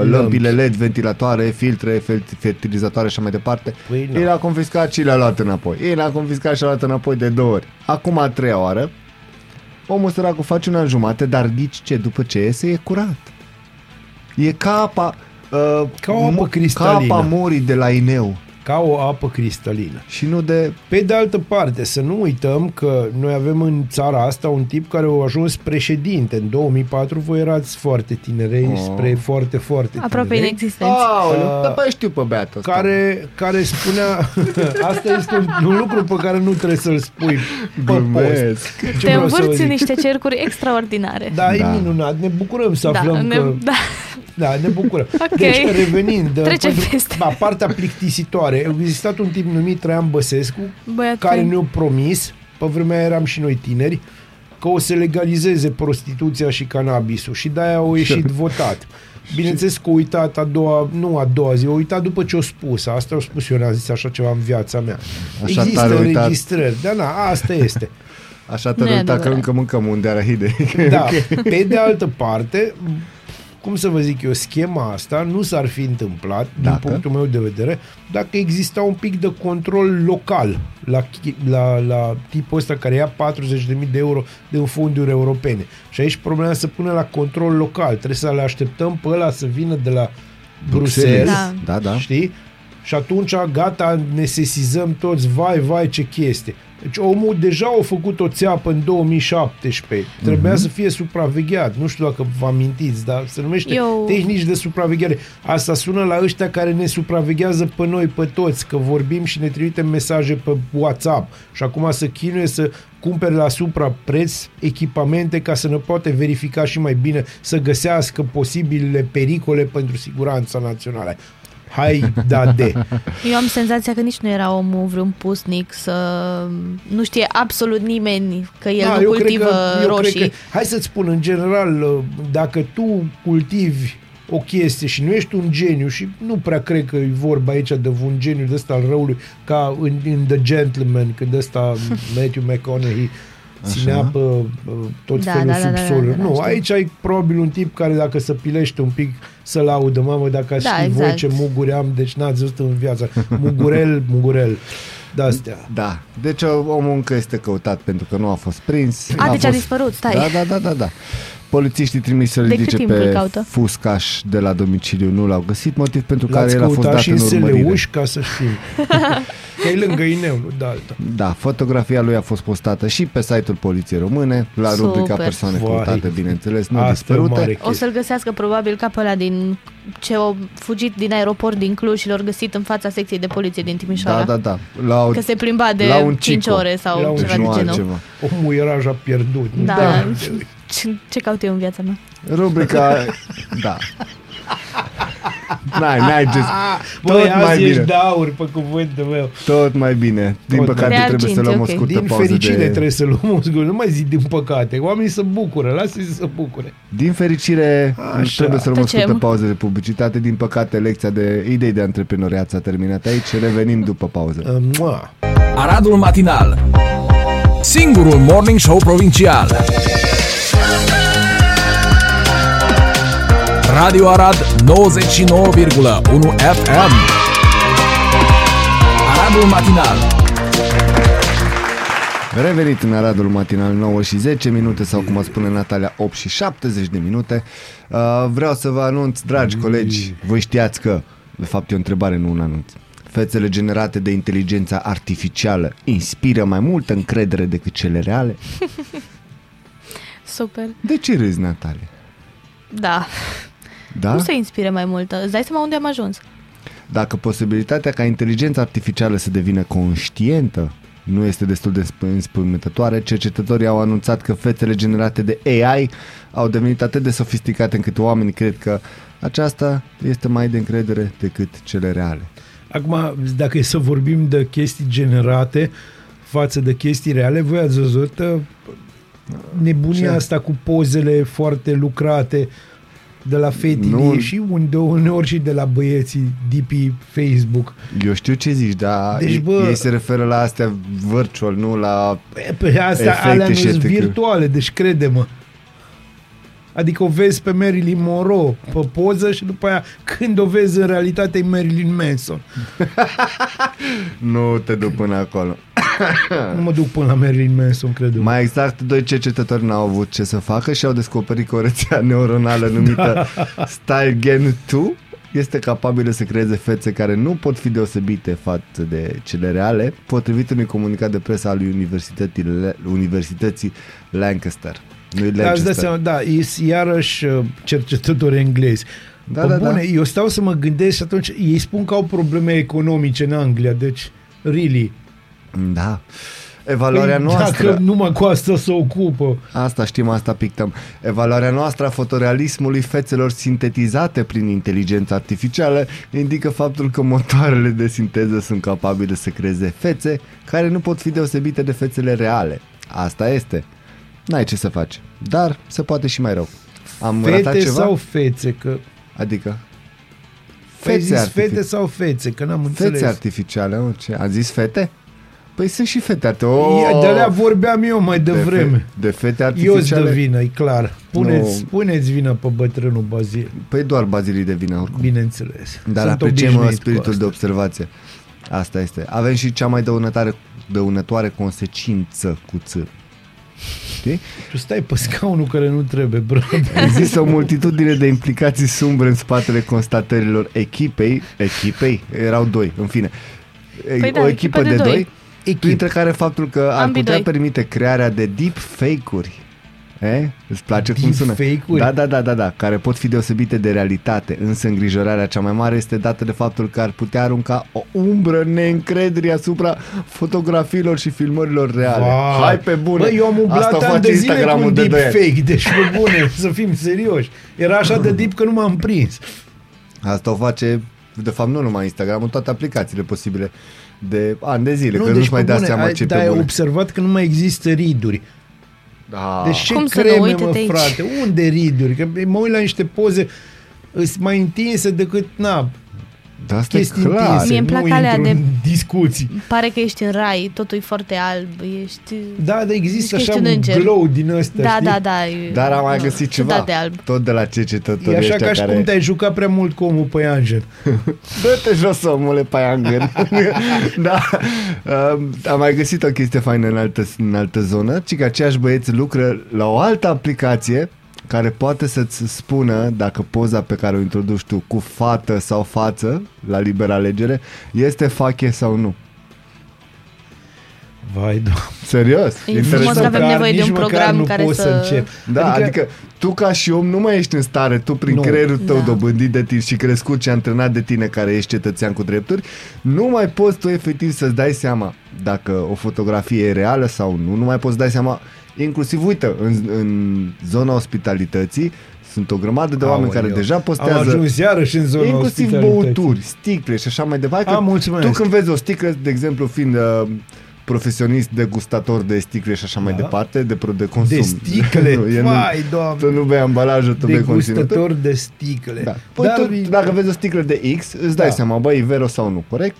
lămpile L E D, ventilatoare, filtre, fertilizatoare și așa mai departe. Păi el a confiscat și le-a luat înapoi. El a confiscat și le-a luat înapoi de două ori. Acum a treia oară, omul săracu face un an jumate, dar ghici ce, după ce iese, e curat. E ca apa, uh, ca o apă cristalină. Ca apa morii de la Ineu. Ca o apă cristalină. Și nu de... Pe de altă parte, să nu uităm că noi avem în țara asta un tip care a ajuns președinte. În două mii patru voi erați foarte tinerei, oh. spre foarte, foarte tinerei. Aproape inexistenți. Oh, dar bă, știu pe beatul ăsta. Care, care spunea... asta este un, un lucru pe care nu trebuie să-l spui pe post. Te învârți în niște cercuri extraordinare. Da, da, e minunat. Ne bucurăm să da, aflăm ne, că... Da. Da, ne bucurăm. Okay. Deci, revenind, la partea plictisitoare, a existat un tip numit Traian Băsescu, Băiatul. care ne-a promis, pe vremea eram și noi tineri, că o să legalizeze prostituția și cannabisul și de-aia au ieșit votat. Bineînțeles că a uitat a doua, nu a doua zi, a uitat după ce o spus. Asta o spus eu, n-am zis așa ceva în viața mea. Așa există înregistrări, dar na, asta este. Așa te-a uitat că încă mâncăm un de arahide. Da, pe de altă parte... cum să vă zic eu, schema asta nu s-ar fi întâmplat, dacă? Din punctul meu de vedere, dacă exista un pic de control local la, la, la tipul ăsta care ia patruzeci de mii de euro din fonduri europene. Și aici problema se pune la control local. Trebuie să le așteptăm pe ăla să vină de la Bruxelles, da. Da, da. Știi? Și atunci, gata, ne sesizăm toți, vai, vai, ce chestie. Deci omul deja a făcut o țeapă în două mii șaptesprezece. Trebuia uh-huh. să fie supravegheat. Nu știu dacă vă amintiți, dar se numește Eu... tehnici de supraveghere. Asta sună la ăștia care ne supraveghează pe noi, pe toți, că vorbim și ne trimitem mesaje pe WhatsApp. Și acum se chinuie să cumpere la suprapreț echipamente ca să ne poate verifica și mai bine, să găsească posibilele pericole pentru siguranța națională. Hai, da, de. Eu am senzația că nici nu era omul vreun pusnic să... Nu știe absolut nimeni că el da, nu cultivă că, roșii. Că, hai să-ți spun, în general, dacă tu cultivi o chestie și nu ești un geniu, și nu prea cred că e vorba aici de un geniu de ăsta al răului, ca în, în The Gentleman, când ăsta Matthew McConaughey ținea pe tot da, felul da, subsoluri. Da, da, da, nu, știu. Aici ai probabil un tip care dacă se pilește un pic să laudă, mamă, dacă aș da, ști exact. Voi ce muguri am, deci n-ați văzut în viață. Mugurel, mugurel. De-astea. Da. Deci omul încă este căutat pentru că nu a fost prins. A, a deci fost... a dispărut, stai. Da, da, da, da, da. Polițiștii trimis să ridice pe fuscaș de la domiciliu nu l-au găsit, motiv pentru care el a fost dat în urmărire. L-ați ca să știm. Că e lângă Ineu, nu de alta. Da, fotografia lui a fost postată și pe site-ul Poliției Române, la Super. rubrica persoane Vai. căutate, bineînțeles, nu dispărute. O să-l găsească probabil ca pe ăla din ce au fugit din aeroport din Cluj și l-au găsit în fața secției de poliție din Timișoara. Da, da, da. La o, că se plimba de cinci ore sau ceva de genul. Ceva. Omul era ja pierdut. Da. da. Ce, ce caut eu în viața mea? Rubrica, da. N-ai, n-ai gest. Tot mai bine. Ești daur, pe cuvântul meu. Tot mai bine. Din Tot păcate trebuie argint, să luăm okay. o scurtă din pauză. Din fericire de... trebuie să luăm o scurtă. Nu mai zic din păcate. Oamenii se bucură. Lasă-i să bucure. Din fericire Așa. trebuie să luăm o scurtă pauză de publicitate. Din păcate, lecția de idei de antreprenoriat s-a terminat aici. Revenim după pauză. Mua. Aradul Matinal. Singurul morning show provincial. Radio Arad nouăzeci și nouă virgulă unu F M. Aradul Matinal. Revenit în Aradul Matinal, nouă și zece minute sau cum o spune Natalia, opt și șaptezeci de minute. Uh, vreau să vă anunț, dragi colegi, voi știați că, de fapt e o întrebare, nu un anunț. Fețele generate de inteligența artificială inspiră mai multă încredere decât cele reale? Super. De ce râzi, Natalia? Da. Da? Nu se inspire mai mult. Îți dai seama unde am ajuns? Dacă posibilitatea ca inteligența artificială să devină conștientă nu este destul de înspăimântătoare, cercetătorii au anunțat că fețele generate de A I au devenit atât de sofisticate încât oamenii cred că aceasta este mai de încredere decât cele reale. Acum, dacă e să vorbim de chestii generate față de chestii reale, voi ați văzut nebunia Ce? asta cu pozele foarte lucrate de la fetile și unde, uneori și de la băieții D P Facebook. Eu știu ce zici, dar deci, bă, ei se referă la astea virtual, nu la pe astea, alea nu-s virtuale, deci crede-mă. Adică o vezi pe Marilyn Monroe pe poză și după aia când o vezi în realitate e Marilyn Manson. Nu te duc până acolo. Nu mă duc până la Marilyn Manson, cred. Mai exact, doi cercetători n-au avut ce să facă și au descoperit că o rețea neuronală numită da. Style Gen doi este capabilă să creeze fețe care nu pot fi deosebite față de cele reale, potrivit unui comunicat de presă al Universității, Universității Lancaster. Da, îți dă seama, da, iarăși cercetători englezi. Da, Pă da, bune, da. Eu stau să mă gândesc și atunci ei spun că au probleme economice în Anglia, deci, really. Da. Evaluarea noastră... Dacă numai cu asta se ocupă. Asta știm, asta pictăm. Evaluarea noastră a fotorealismului fețelor sintetizate prin inteligența artificială indică faptul că motoarele de sinteză sunt capabile să creeze fețe care nu pot fi deosebite de fețele reale. Asta este. N-ai ce să faci, dar se poate și mai rău. Am fete ceva? sau fețe? Că... Adică? Fețe, zis artific... fete sau fețe? Că n-am fețe înțeles. Fețe artificiale, nu? Ce? Am zis fete? Păi sunt și fete artificiale. De-alea vorbeam eu mai devreme. De, de fete artificiale. Eu-s de vină, e clar. Puneți, no. puneți vină pe bătrânul Bazil. Păi doar Bazilii de vină oricum. Bineînțeles. Dar apreciem spiritul de observație. Asta este. Avem și cea mai dăunătoare, dăunătoare consecință cu ț. Știi? Tu stai pe scaunul care nu trebuie, bro. Există o multitudine de implicații sumbre în spatele constatărilor echipei. Echipei? Erau doi, în fine. Păi o da, echipă de, de doi. doi. Printre care faptul că ar Ambi putea doi. permite crearea de deepfake-uri. Eh? Îți place deep cum sună? Fake-uri? Da, da, da, da, da, care pot fi deosebite de realitate, însă îngrijorarea cea mai mare este dată de faptul că ar putea arunca o umbră neîncrederii asupra fotografiilor și filmărilor reale. Wow. Hai pe bune! Bă, eu am umblat ani de zile cu un de deepfake, deci pe bune, să fim serioși. Era așa de deep că nu m-am prins. Asta o face, de fapt, nu numai Instagram, toate aplicațiile posibile. De ani de zile, nu, că deci nu-și mai dea seama ce pe bune. Dar ai observat că nu mai există riduri. Da. Deci ce cum creme, mă, aici? Frate? Unde riduri? Că mă uit la niște poze mai întinse decât, na, da, asta chestii e clar. Întinse. Mie îmi plac alea de discuții. Pare că ești în rai, totul e foarte alb. Ești... Da, dar există așa un glow din ăsta, da, știi? Da, da, e... Dar am mai găsit no, ceva, de alb. Tot de la cercetătorii ăștia. E așa ca și care... cum te-ai jucat prea mult cu omul pe Angel. Dă-te jos, omule, pe Angel. Da. Am mai găsit o chestie faină în altă, în altă zonă, ci că aceiași băieți lucră la o altă aplicație care poate să-ți spună dacă poza pe care o introduci tu cu fată sau față, la liberă alegere, este fache sau nu. Vai, doamne. Serios? Frumos că avem nevoie de un program care să... să da, adică... adică tu ca și om nu mai ești în stare, tu prin nu. creierul tău da. dobândit de tine și crescut și antrenat de tine care ești cetățean cu drepturi, nu mai poți tu efectiv să-ți dai seama dacă o fotografie e reală sau nu, nu mai poți dai seama... Inclusiv, uite, în, în zona ospitalității sunt o grămadă de Aoleu. oameni care deja postează. Am ajuns iarăși în zona inclusiv băuturi, sticle și așa mai departe. Am, mulțumesc. Tu când vezi o sticlă, de exemplu, fiind uh, profesionist, degustator de sticle și așa da. mai departe, de, de consum. De sticle, vai, Doamne! Tu nu bei ambalajul, tu bei conținutul. Degustator de sticle. Da. Păi Dar, tu, dacă vezi o sticlă de X, îți dai da. seama, băi, e vero sau nu, corect?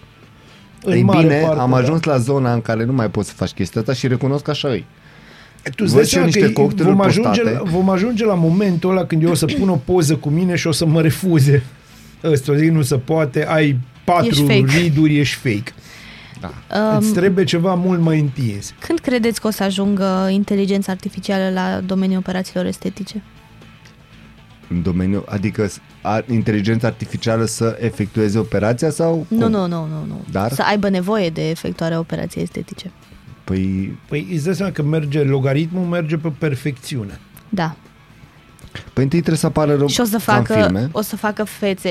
Ei bine, parte, am ajuns da. la zona în care nu mai poți să faci chestia asta și recunosc că așa e. Tu îți dai seama că vom ajunge, la, vom ajunge la momentul ăla când eu o să pun o poză cu mine și o să mă refuze. Ăsta zic, nu se poate, ai patru riduri, ești fake. Da. Um, Îți trebuie ceva mult mai întins. Când credeți că o să ajungă inteligența artificială la domeniul operațiilor estetice? În domeniul, adică a, inteligența artificială să efectueze operația sau? Nu, nu, nu, nu, nu. Dar? Să aibă nevoie de efectuarea operației estetice. Păi... păi îți dai seama că merge, logaritmul merge pe perfecțiune. Da. Păi întâi trebuie să apară ro- și o să facă, filme. o să facă fețe,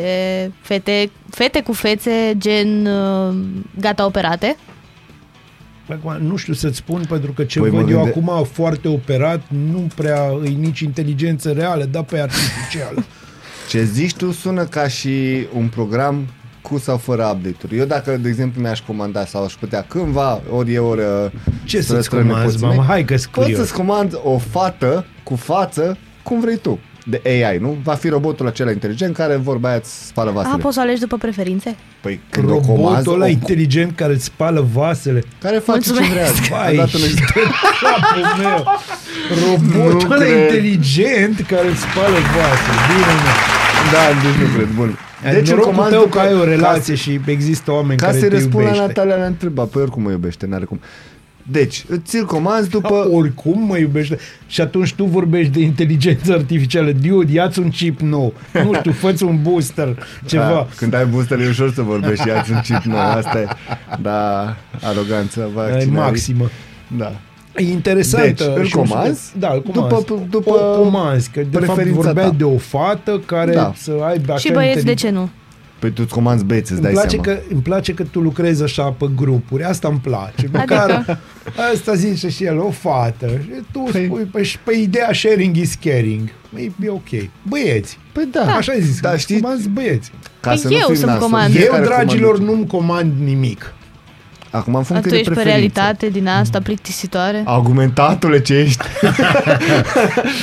fete, fete cu fețe gen gata operate. Acum, nu știu să-ți spun, pentru că ce păi văd eu gânde... acum foarte operat, nu prea e nici inteligență reală, dar pe artificială. Ce zici tu sună ca și un program... cu sau fără update-uri. Eu dacă, de exemplu, mi-aș comanda sau aș putea cândva, ori e oră... Ce să-ți comanzi, mama? Hai că-s curios. Poți să-ți comanzi o fată cu față cum vrei tu. De A I, nu? Va fi robotul acela inteligent care vorba aia îți spală vasele. Ah, poți să alegi după preferințe? Păi când robotul ăla o... inteligent care îți spală vasele. Care face ce vrea. Vai, știi capul meu. Robotul ăla inteligent care îți spală vasele. Bine, mea. Da, deci nu cred. Bun. Deci în norocul tău că ai o relație ca, și există oameni care te iubește. Ca să-i răspund la Natalia, le-a întrebat, păi oricum mă iubește, n-are cum. Deci, ți-l comanzi după... A, oricum mă iubește. Și atunci tu vorbești de inteligență artificială. Dude, ia-ți un chip nou. Nu știu, fă-ți un booster, ceva. Da, când ai booster e ușor să vorbești, ia-ți un chip nou. Asta e, da, aroganță vaccinării. Maximă. Da. E interesantă. Deci, îl comanzi? Da, îl comanzi. După, după o comanzi, că de fapt vorbeai ta. de o fată care da. să aibă... Și băieți, interi... de ce nu? Păi tu îți comanzi băieți, îți îmi dai seama. Că, îmi place că tu lucrezi așa pe grupuri, asta îmi place. Măcar asta zice și el, o fată. Și tu păi... spui, păi, păi ideea sharing is caring. Păi, e ok. Băieți. Păi da, da. Așa ai zis, da, știi? Comanzi băieți. Ca păi să eu să-mi comand. Eu, dragilor, nu-mi comand nimic. Acum, în funcție de preferințe. Tu ești pe realitate din asta plictisitoare? Argumentatule ce ești!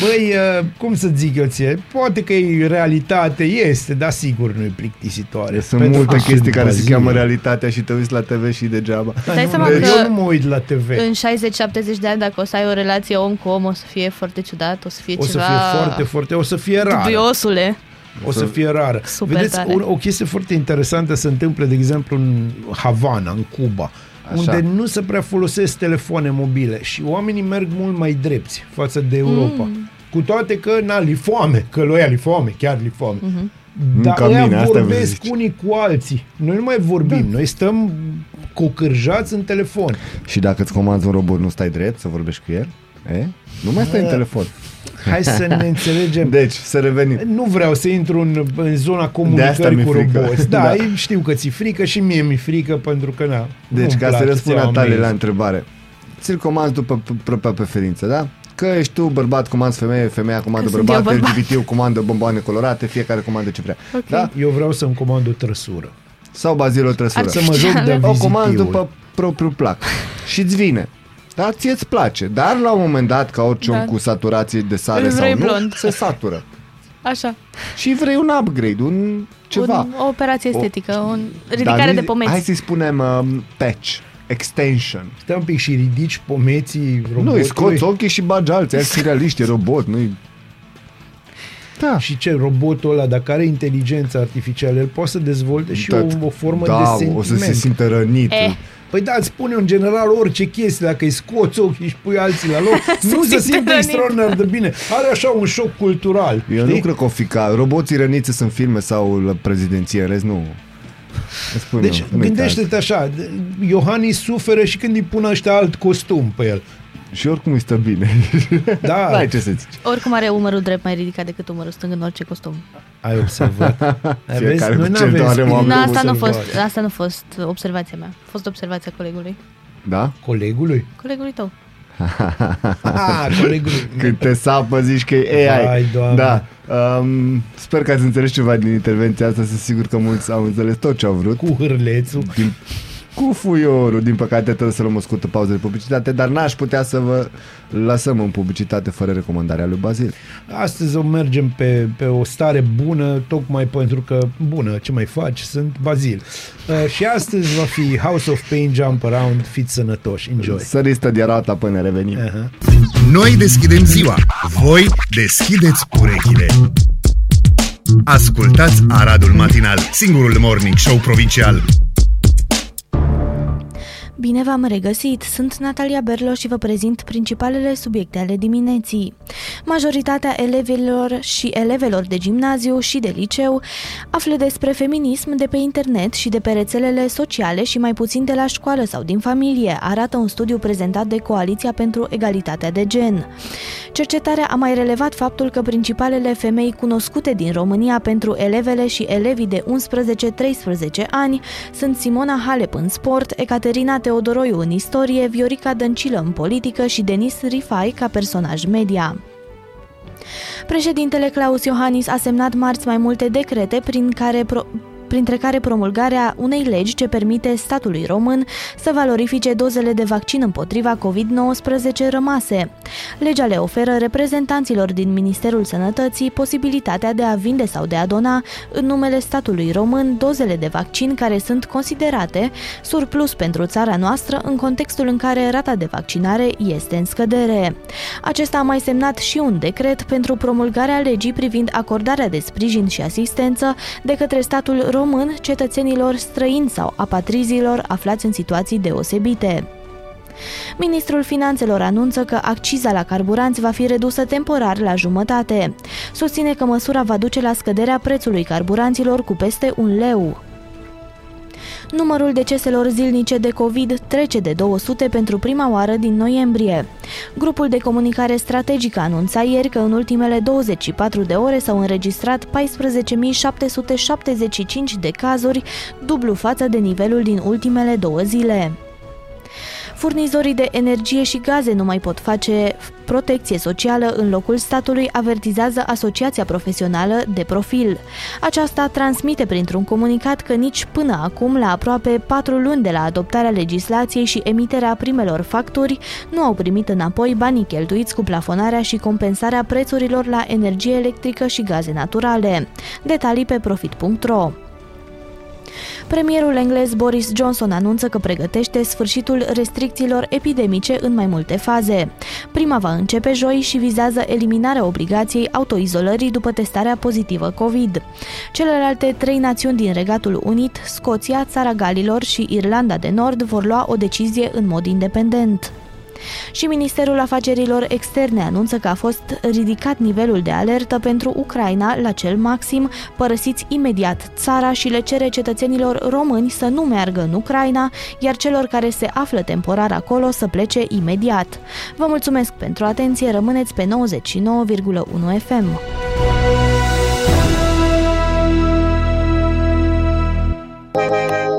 Băi, cum să zic eu ție? Poate că e realitate, este, dar sigur nu e plictisitoare. Sunt Pentru multe așa, chestii care se cheamă realitatea și te uiți la te ve și degeaba. Stai seama că eu nu mă uit la te ve. În șaizeci șaptezeci de ani, dacă o să ai o relație om cu om, o să fie foarte ciudat, o să fie o ceva... O să fie foarte, foarte, o să fie rar. Dubiosule. O să fie rară. Super. Vedeți, o, o chestie foarte interesantă se întâmplă, de exemplu, în Havana, în Cuba, așa, unde nu se prea folosesc telefoane mobile și oamenii merg mult mai drepți față de Europa. Mm. Cu toate că na, li foame, că loia li foame, chiar li foame. Mm-hmm. Dar ăia vorbesc unii cu alții. Noi nu mai vorbim, da. Noi stăm cocârjați în telefon. Și dacă îți comanzi un robot, nu stai drept să vorbești cu el? E? Nu mai stai în telefon. Hai să ne înțelegem. Deci, să revenim. Nu vreau să intru în, în zona comunicării cu roboți. Da, da, știu că ți-e frică și mie mi-e frică pentru că na. Deci, ca să răspund Natalia la întrebare. Ți-l comanzi după propria preferință, da? Că ești tu bărbat, comandă femeie, femeia comandă bărbat, L G B T-ul comandă bomboane colorate, fiecare comandă ce vrea. Okay. Da? Eu vreau să-mi comand o trăsură. Sau bazil o trăsură. Să mă joc de o comand după propriul plac. Și-ți vine. Dar ție-ți place. Dar la un moment dat, ca orice da. om cu saturație de sare sau nu, blond. se satură. Așa. Și vrei un upgrade, un ceva. Un, o operație estetică, o, un ridicare nu, de pomeți. Hai să-i spunem um, patch, extension. Stai un pic și ridici pomeții robotului. Nu, îi scoți ochii și bagi alții. Aia serialiști, e robot, nu-i... Da. Și ce, robotul ăla, dacă are inteligența artificială, el poate să dezvolte și o, o formă da, de sentiment. Da, o să se simtă rănit. Eh. Păi da, îți spune un general orice chestie, dacă îi scoți ochii și pui alții la loc, nu se simte extraordinar de bine. Are așa un șoc cultural. Eu știi? Nu cred că o fi ca... Roboții răniți sunt filme sau la prezidenție, în rest nu... Spune, deci, gândește-te așa, Iohannis suferă și când îi pun ăștia alt costum pe el. Și oricum îi stă bine. Da. Hai, ce să zici. Oricum are umărul drept mai ridicat decât umărul stâng în orice costum. Ai observat. Vezi? Noi n-avem. Na, asta nu fost, asta nu fost observația mea. A fost observația colegului. Da? Colegului? Colegului tău. Ah, colegului. Când te sapă zici că e A I. Ai, Doamne. Da. Um, sper că ați înțeles ceva din intervenția asta, sunt sigur că mulți au înțeles tot ce au vrut. Cu hârlețul. Din... Cu fuiorul, din păcate trebuie să luăm o scurtă pauză de publicitate, dar n-aș putea să vă lăsăm în publicitate fără recomandarea lui Bazil. Astăzi o mergem pe, pe o stare bună, tocmai pentru că, bună, ce mai faci? Sunt Bazil. Uh, și astăzi va fi House of Pain, Jump Around, fiți sănătoși, enjoy! Săristă de arata până revenim. Uh-huh. Noi deschidem ziua, voi deschideți urechile. Ascultați Aradul Matinal, singurul morning show provincial. Bine v-am regăsit! Sunt Natalia Berlo și vă prezint principalele subiecte ale dimineții. Majoritatea elevilor și elevelor de gimnaziu și de liceu află despre feminism de pe internet și de pe rețelele sociale și mai puțin de la școală sau din familie, arată un studiu prezentat de Coaliția pentru Egalitatea de Gen. Cercetarea a mai relevat faptul că principalele femei cunoscute din România pentru elevele și elevii de unsprezece treisprezece ani sunt Simona Halep în sport, Ecaterina Teodoroiu în istorie, Viorica Dăncilă în politică și Denis Rifai ca personaj media. Președintele Klaus Iohannis a semnat marți mai multe decrete prin care pro- printre care promulgarea unei legi ce permite statului român să valorifice dozele de vaccin împotriva covid nouăsprezece rămase. Legea le oferă reprezentanților din Ministerul Sănătății posibilitatea de a vinde sau de a dona în numele statului român dozele de vaccin care sunt considerate surplus pentru țara noastră în contextul în care rata de vaccinare este în scădere. Acesta a mai semnat și un decret pentru promulgarea legii privind acordarea de sprijin și asistență de către statul român român, cetățenilor străini sau apatrizilor aflați în situații deosebite. Ministrul Finanțelor anunță că acciza la carburanți va fi redusă temporar la jumătate. Susține că măsura va duce la scăderea prețului carburanților cu peste un leu. Numărul deceselor zilnice de COVID trece de două sute pentru prima oară din noiembrie. Grupul de comunicare strategică anunța ieri că în ultimele douăzeci și patru de ore s-au înregistrat paisprezece mii șapte sute șaptezeci și cinci de cazuri, dublu față de nivelul din ultimele două zile. Furnizorii de energie și gaze nu mai pot face protecție socială în locul statului, avertizează Asociația Profesională de Profil. Aceasta transmite printr-un comunicat că nici până acum, la aproape patru luni de la adoptarea legislației și emiterea primelor facturi, nu au primit înapoi banii cheltuiți cu plafonarea și compensarea prețurilor la energie electrică și gaze naturale. Detalii pe Profit punct ro. Premierul englez Boris Johnson anunță că pregătește sfârșitul restricțiilor epidemice în mai multe faze. Prima va începe joi și vizează eliminarea obligației autoizolării după testarea pozitivă COVID. Celelalte trei națiuni din Regatul Unit, Scoția, Țara Galilor și Irlanda de Nord vor lua o decizie în mod independent. Și Ministerul Afacerilor Externe anunță că a fost ridicat nivelul de alertă pentru Ucraina la cel maxim, părăsiți imediat țara și le cere cetățenilor români să nu meargă în Ucraina, iar celor care se află temporar acolo să plece imediat. Vă mulțumesc pentru atenție, rămâneți pe nouăzeci și nouă virgulă unu F M.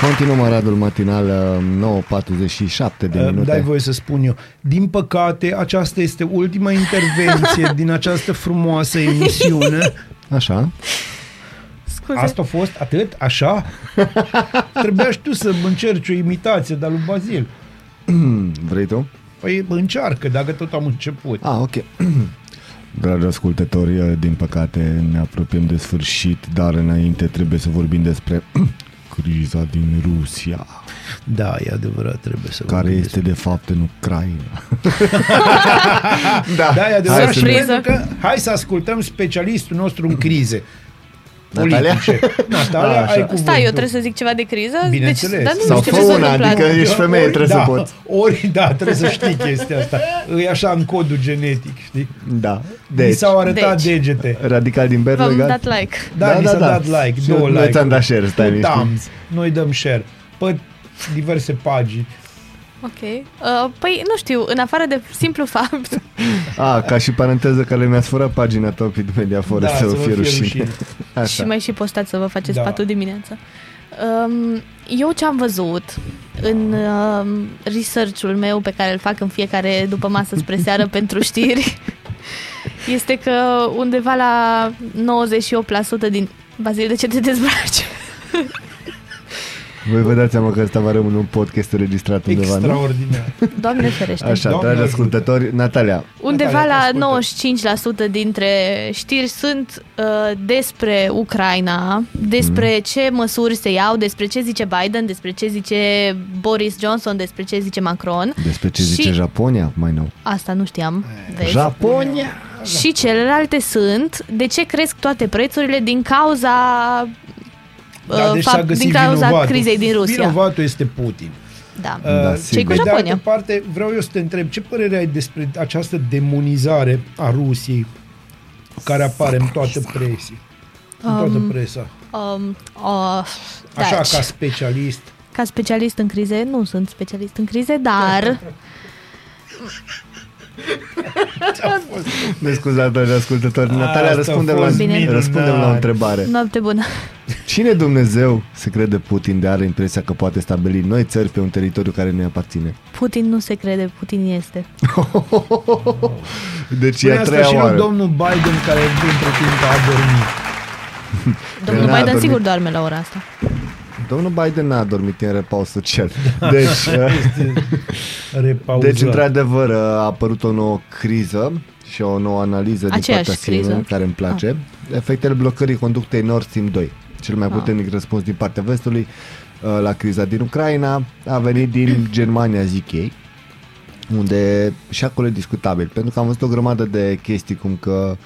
Continuăm Aradul Matinal, nouă patruzeci și șapte de minute. Dai voie să spun eu. Din păcate, aceasta este ultima intervenție din această frumoasă emisiune. Așa. Scuze. Asta a fost atât? Așa? Trebuia și tu să încerci o imitație de-a lui Bazil. Vrei tu? Păi încearcă, dacă tot am început. Ah, ok. Dragi ascultători, din păcate ne apropiem de sfârșit, dar înainte trebuie să vorbim despre... criza din Rusia. Da, e adevărat, trebuie să... Care este de fapt în Ucraina. Da, da, e adevărat. Surpriză. Că, hai să ascultăm specialistul nostru în crize. Natalia? Natalia, ai cuvântul. Stai, eu trebuie să zic ceva de criză? Bineînțeles. Deci, da, nu știu ce să întâmplă. Adică ești femeie, ori, trebuie da, să poți. Ori, da, trebuie să știi chestia asta. E așa în codul genetic, știi? Da. Deci. Mi s-au arătat deci. degete. Radical din Berlo. V-am dat like. Da, da, da, mi s-a da. dat like. Și două like. Noi dat share, stai niște. Noi dăm share. Pe diverse pagini. Ok. Uh, păi, nu știu, în afară de simplu fapt. Ah, ca și paranteză că le mi-ați furat pagina Topit Media fără da, să o fie rușine. Așa. Și mai și postați să vă faceți da. patul dimineața. Um, eu ce am văzut în um, research-ul meu pe care îl fac în fiecare după masă spre seară pentru știri, este că undeva la nouăzeci și opt la sută din... Bazil, de ce te dezbraci? Voi vă dați seama că ăsta va rămâne un podcast înregistrat undeva, nu? Extraordinar. Doamne ferește. Așa, Doamne dragi ascultători, Natalia. Undeva Natalia, la nouăzeci și cinci la sută dintre știri sunt uh, despre Ucraina, despre mm. ce măsuri se iau, despre ce zice Biden, despre ce zice Boris Johnson, despre ce zice Macron. Despre ce și... zice Japonia, mai nou. Asta nu știam. Vezi? Japonia! Și celelalte sunt de ce cresc toate prețurile din cauza... Da, deci fapt, din cauza vinovatul. crizei din Rusia. Vinovatul este Putin. Da. Da, cei cu Japonia. De altă parte, vreau eu să te întreb, ce părere ai despre această demonizare a Rusiei care apare S-a în toată presa? Um, în toată presa. Um, uh, Așa, deci. ca specialist. Ca specialist în crize? Nu sunt specialist în crize, dar... Ne scuzați, dragi ascultători. Natalia, răspundem la, răspundem la o întrebare. Noapte bună. Cine Dumnezeu se crede Putin de are impresia că poate stabili noi țări pe un teritoriu care nu-i aparține? Putin nu se crede, Putin este. Deci e a treia oară. Domnul Biden care între timp a dormit. Domnul Biden adormit. Sigur doarme la ora asta. Domnul Biden n-a dormit în repaus social. Deci, deci, într-adevăr, a apărut o nouă criză și o nouă analiză Aceeași din partea criză. care îmi place. Ah. Efectele blocării conductei Nord Stream doi. Cel mai puternic ah. răspuns din partea vestului la criza din Ucraina a venit din Germania, zic ei, unde și acolo e discutabil. Pentru că am văzut o grămadă de chestii cum că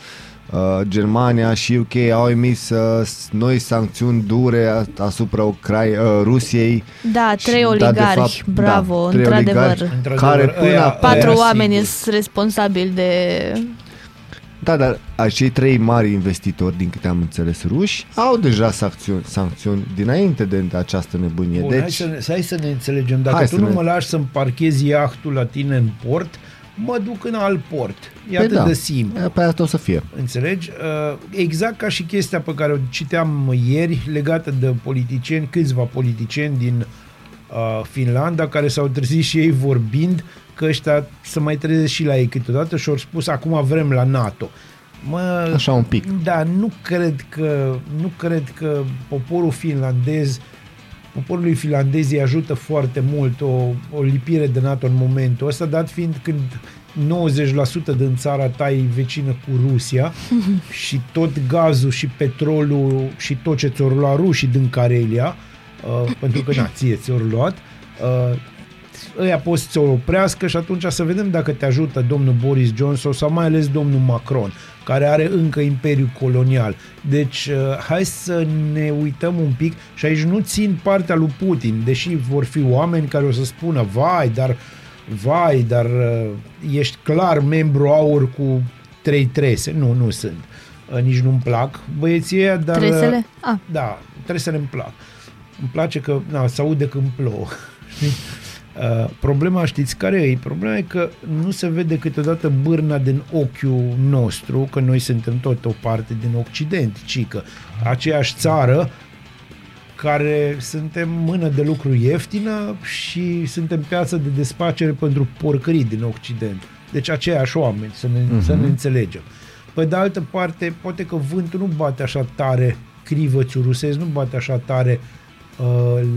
Uh, Germania și U K au emis uh, noi sancțiuni dure asupra Ucrainei, uh, Rusiei. Da, trei și, oligarhi, da, fapt, bravo, da, într-adevăr. Care până aia, patru aia oameni sunt responsabili de... Da, dar acei trei mari investitori, din câte am înțeles, ruși, au deja sancțiuni, sancțiuni dinainte de această nebunie. Bun, deci... hai, să ne, hai să ne înțelegem. Dacă tu nu ne... mă lași să-mi parchezi iahtul la tine în port, mă duc în alt port. E păi atât da. de simplu. Păi atât o să fie. Înțelegi? Exact ca și chestia pe care o citeam ieri legată de politicieni, câțiva politicieni din Finlanda, care s-au trezit și ei vorbind că ăștia să mai trezesc și la ei câteodată și au spus acum vrem la NATO. Mă, așa un pic. Da, nu cred că nu cred că poporul finlandez poporului finlandez îi ajută foarte mult o, o lipire de NATO în momentul ăsta, dat fiind când nouăzeci la sută din țara ta e vecină cu Rusia și tot gazul și petrolul și tot ce ți-au luat rușii din Carelia, uh, pentru că na, ție ți-au luat, uh, ăia pot să o oprească și atunci să vedem dacă te ajută domnul Boris Johnson sau mai ales domnul Macron, care are încă imperiul colonial. Deci hai să ne uităm un pic și aici nu țin partea lui Putin, deși vor fi oameni care o să spună vai, dar vai, dar ești clar membru aur cu trei trese. Nu, nu sunt. Nici nu-mi plac băieții ăia, dar... Tresele? Ah. Da, tresele îmi plac. Îmi place că na, se aude când plouă. Uh, problema știți care e? Problema e că nu se vede câteodată bârna din ochiul nostru, că noi suntem tot o parte din Occident, ci că aceeași țară care suntem mână de lucru ieftină și suntem piață de desfacere pentru porcării din Occident. Deci aceiași oameni, să ne, uh-huh. să ne înțelegem. Pe de altă parte, poate că vântul nu bate așa tare, crivățul rusesc nu bate așa tare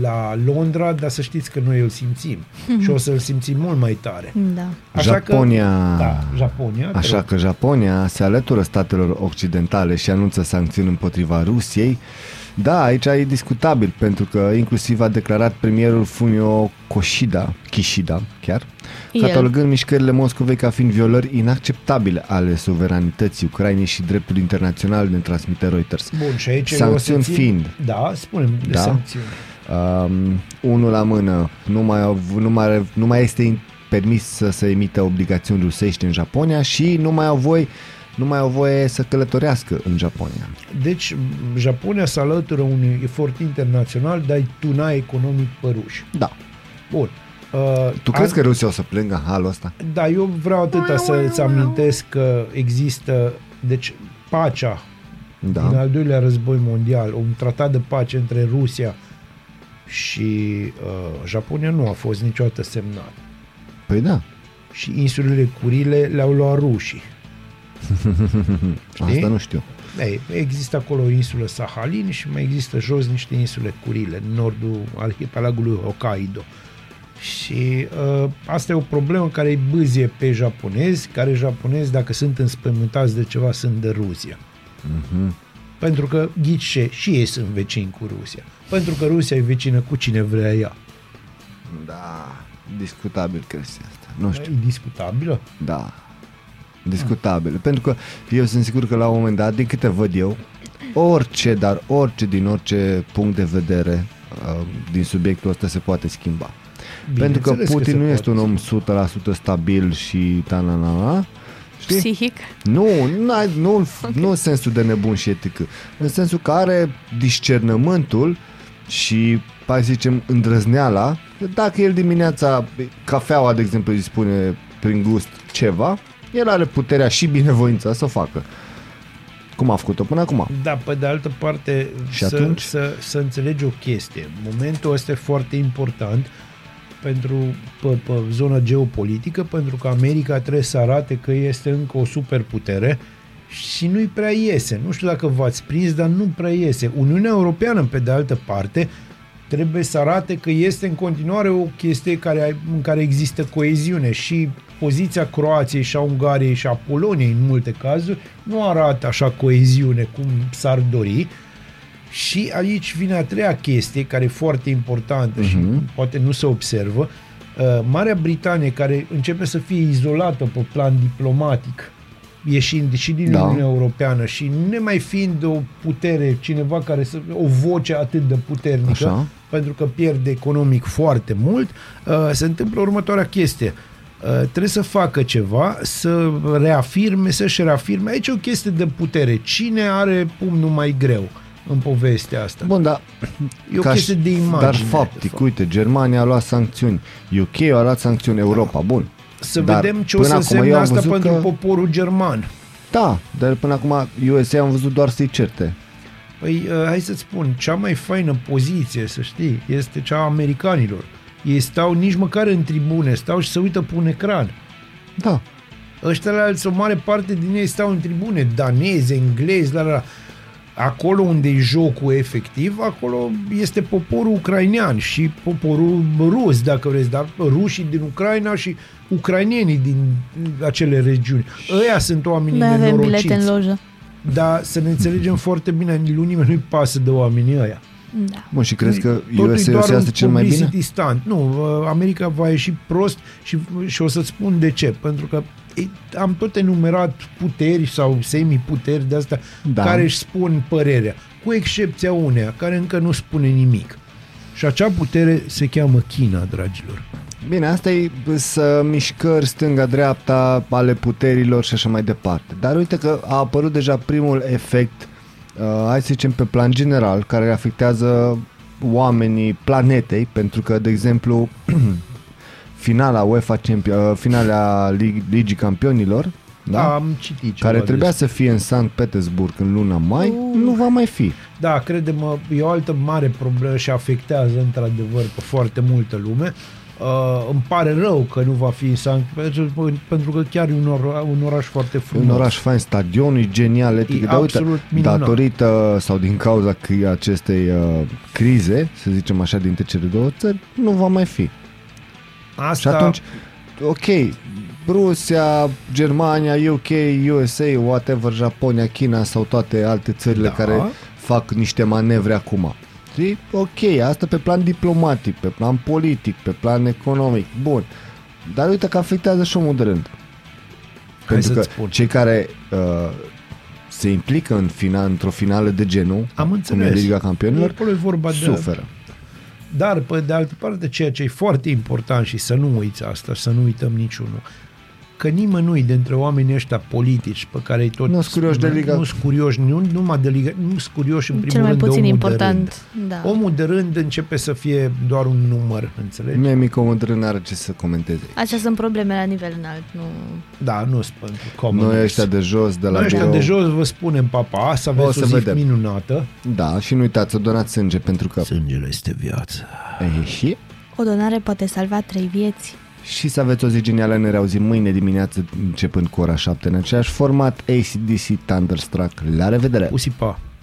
la Londra, dar să știți că noi îl simțim mm-hmm. și o să îl simțim mult mai tare. Da. Așa Japonia, că, da, Japonia, așa că Japonia se alătură statelor occidentale și anunță sancțiuni împotriva Rusiei. Da, aici e discutabil, pentru că inclusiv a declarat premierul Fumio Kishida, Kishida chiar, catalogând mișcările Moscovei ca fiind violări inacceptabile ale suveranității Ucrainei și dreptul internațional, ne transmite Reuters. Bun, și aici sancțiuni fiind. Da, spunem de da, sancțiuni. Um, unul la mână, nu mai, nu mai, nu mai este permis să se emită obligațiuni rusești în Japonia și nu mai au voie nu mai au voie să călătorească în Japonia. Deci, Japonia se alătură unui efort internațional de a-i tuna economic pe ruși. Da. Bun. Uh, tu crezi an... că Rusia o să plângă în halul ăsta? Da, eu vreau atâta să-ți amintesc că există, deci, pacea da. din al doilea război mondial, un tratat de pace între Rusia și uh, Japonia nu a fost niciodată semnat. Păi da. Și insulele Curile le-au luat rușii. Știi? Asta nu știu. Ei, există acolo o insulă Sahalin și mai există jos niște insule Curile, în nordul arhipelagului Hokkaido. Și uh, asta e o problemă care îi bâzie pe japonezi, care japonezi, dacă sunt înspăimântați de ceva, sunt de Rusia. Uh-huh. Pentru că, ghice, și ei sunt vecini cu Rusia. Pentru că Rusia e vecină cu cine vrea ea. Da, discutabil chestia asta. Nu știu. E discutabilă? Da. Discutabile, pentru că eu sunt sigur că la un moment dat, din câte văd eu, orice, dar orice din orice punct de vedere din subiectul ăsta se poate schimba. Bine, pentru că Putin că nu este un om o sută la sută stabil și ta-na-na-na, știi? Psihic? Nu, nu, okay. Nu în sensul de nebun și etic, în sensul că are discernământul și, hai să zicem, îndrăzneala, dacă el dimineața, cafeaua, de exemplu, îi spune prin gust ceva, el are puterea și binevoința să o facă. Cum a făcut-o până acum. Da, pe de altă parte să, să, să înțelegi o chestie. Momentul ăsta e foarte important pentru pe, pe zona geopolitică, pentru că America trebuie să arate că este încă o superputere și nu-i prea iese. Nu știu dacă v-ați prins, dar nu prea iese. Uniunea Europeană, pe de altă parte, trebuie să arate că este în continuare o chestie care, în care există coeziune și poziția Croației și a Ungariei și a Poloniei în multe cazuri nu arată așa coeziune cum s-ar dori și aici vine a treia chestie care e foarte importantă uh-huh. și poate nu se observă. Marea Britanie, care începe să fie izolată pe plan diplomatic ieșind și din da. Uniunea Europeană și nemai fiind o putere, cineva care să, o voce atât de puternică, așa, pentru că pierde economic foarte mult, uh, se întâmplă următoarea chestie. Uh, trebuie să facă ceva, să reafirme, să-și reafirme. Aici e o chestie de putere. Cine are pumnul mai greu în povestea asta? Bun, dar e o chestie de imagine. Dar faptic, fapt. uite, Germania a luat sancțiuni, U K a luat sancțiuni, Europa, bun. Să dar vedem ce o să însemne asta pentru că... poporul german. Da, dar până acum U S A am văzut doar să-i certe. Păi, uh, hai să-ți spun, cea mai faină poziție, să știi, este cea a americanilor. Ei stau nici măcar în tribune, stau și se uită pe un ecran. Da. Ăștia la alții, o mare parte din ei stau în tribune, danezi, englezi, la, la. Acolo unde e jocul efectiv, acolo este poporul ucrainean și poporul rus, dacă vreți, dar rușii din Ucraina și ucrainenii din acele regiuni. Ăia sunt oamenii nenorociți. Noi avem bilete în lojă. Dar să ne înțelegem foarte bine, nimeni nu-i pasă de oamenii ăia. Da. Bun, și crezi că U S A este cel mai bine? Distant. Nu, America va ieși prost și, și o să-ți spun de ce. Pentru că am tot enumerat puteri sau semiputeri de astea da. care își spun părerea, cu excepția uneia care încă nu spune nimic. Și acea putere se cheamă China, dragilor. Bine, asta e să mișcări stânga-dreapta ale puterilor și așa mai departe. Dar uite că a apărut deja primul efect, uh, hai să zicem pe plan general, care afectează oamenii planetei, pentru că, de exemplu, finala UEFA Champion, finala Ligii Campionilor, da? Am citit care trebuia să fie în Sankt Petersburg în luna mai, uh. nu va mai fi. Da, crede-mă, e o altă mare problemă și afectează într-adevăr pe foarte multă lume. Uh, îmi pare rău că nu va fi în Sankt Petersburg, pentru că chiar e un, or- un oraș foarte frumos. Un oraș fain, stadionul e genial, etic, e dar absolut uite, minunat. Datorită sau din cauza acestei uh, crize, să zicem așa, dintre cele două țări, nu va mai fi. Asta... Și atunci, ok, Rusia, Germania, U K, U S A, whatever, Japonia, China sau toate alte țările da. care fac niște manevre acum. Știi? Ok, asta pe plan diplomatic, pe plan politic, pe plan economic, bun. Dar uite că afectează și omul de rând. Hai Pentru că spun. cei care uh, se implică în final, într-o finală de genul, Am înțeles. În Liga Campionilor, vorba suferă. De... Dar, pe de altă parte, ceea ce e foarte important și să nu uiți asta, să nu uităm niciunul, că nimănui dintre oamenii ăștia politici pe care-i tot... Nu-s curioși de Liga. Nu-s curioși, nu, numai de Liga, nu-s curioși în primul Cel mai rând puțin de omul important, de rând. Da. Omul de rând începe să fie doar un număr, înțelegi? Mie mic omul de rând n-are ce să comenteze. Așa sunt probleme la nivel înalt, nu... Da, nu-s pentru comunism. Noi ăștia de jos, de la Noi ăștia bio... de jos vă spunem papa, să aveți o, o zi vedem. minunată. Da, și nu uitați, să donați sânge pentru că... Sângele este viață. E, și? O donare poate salva trei vieți. Și să aveți o zi genială, ne reauzim mâine dimineață începând cu ora șapte în aceeași format A C D C Thunderstruck. La revedere! Usipa!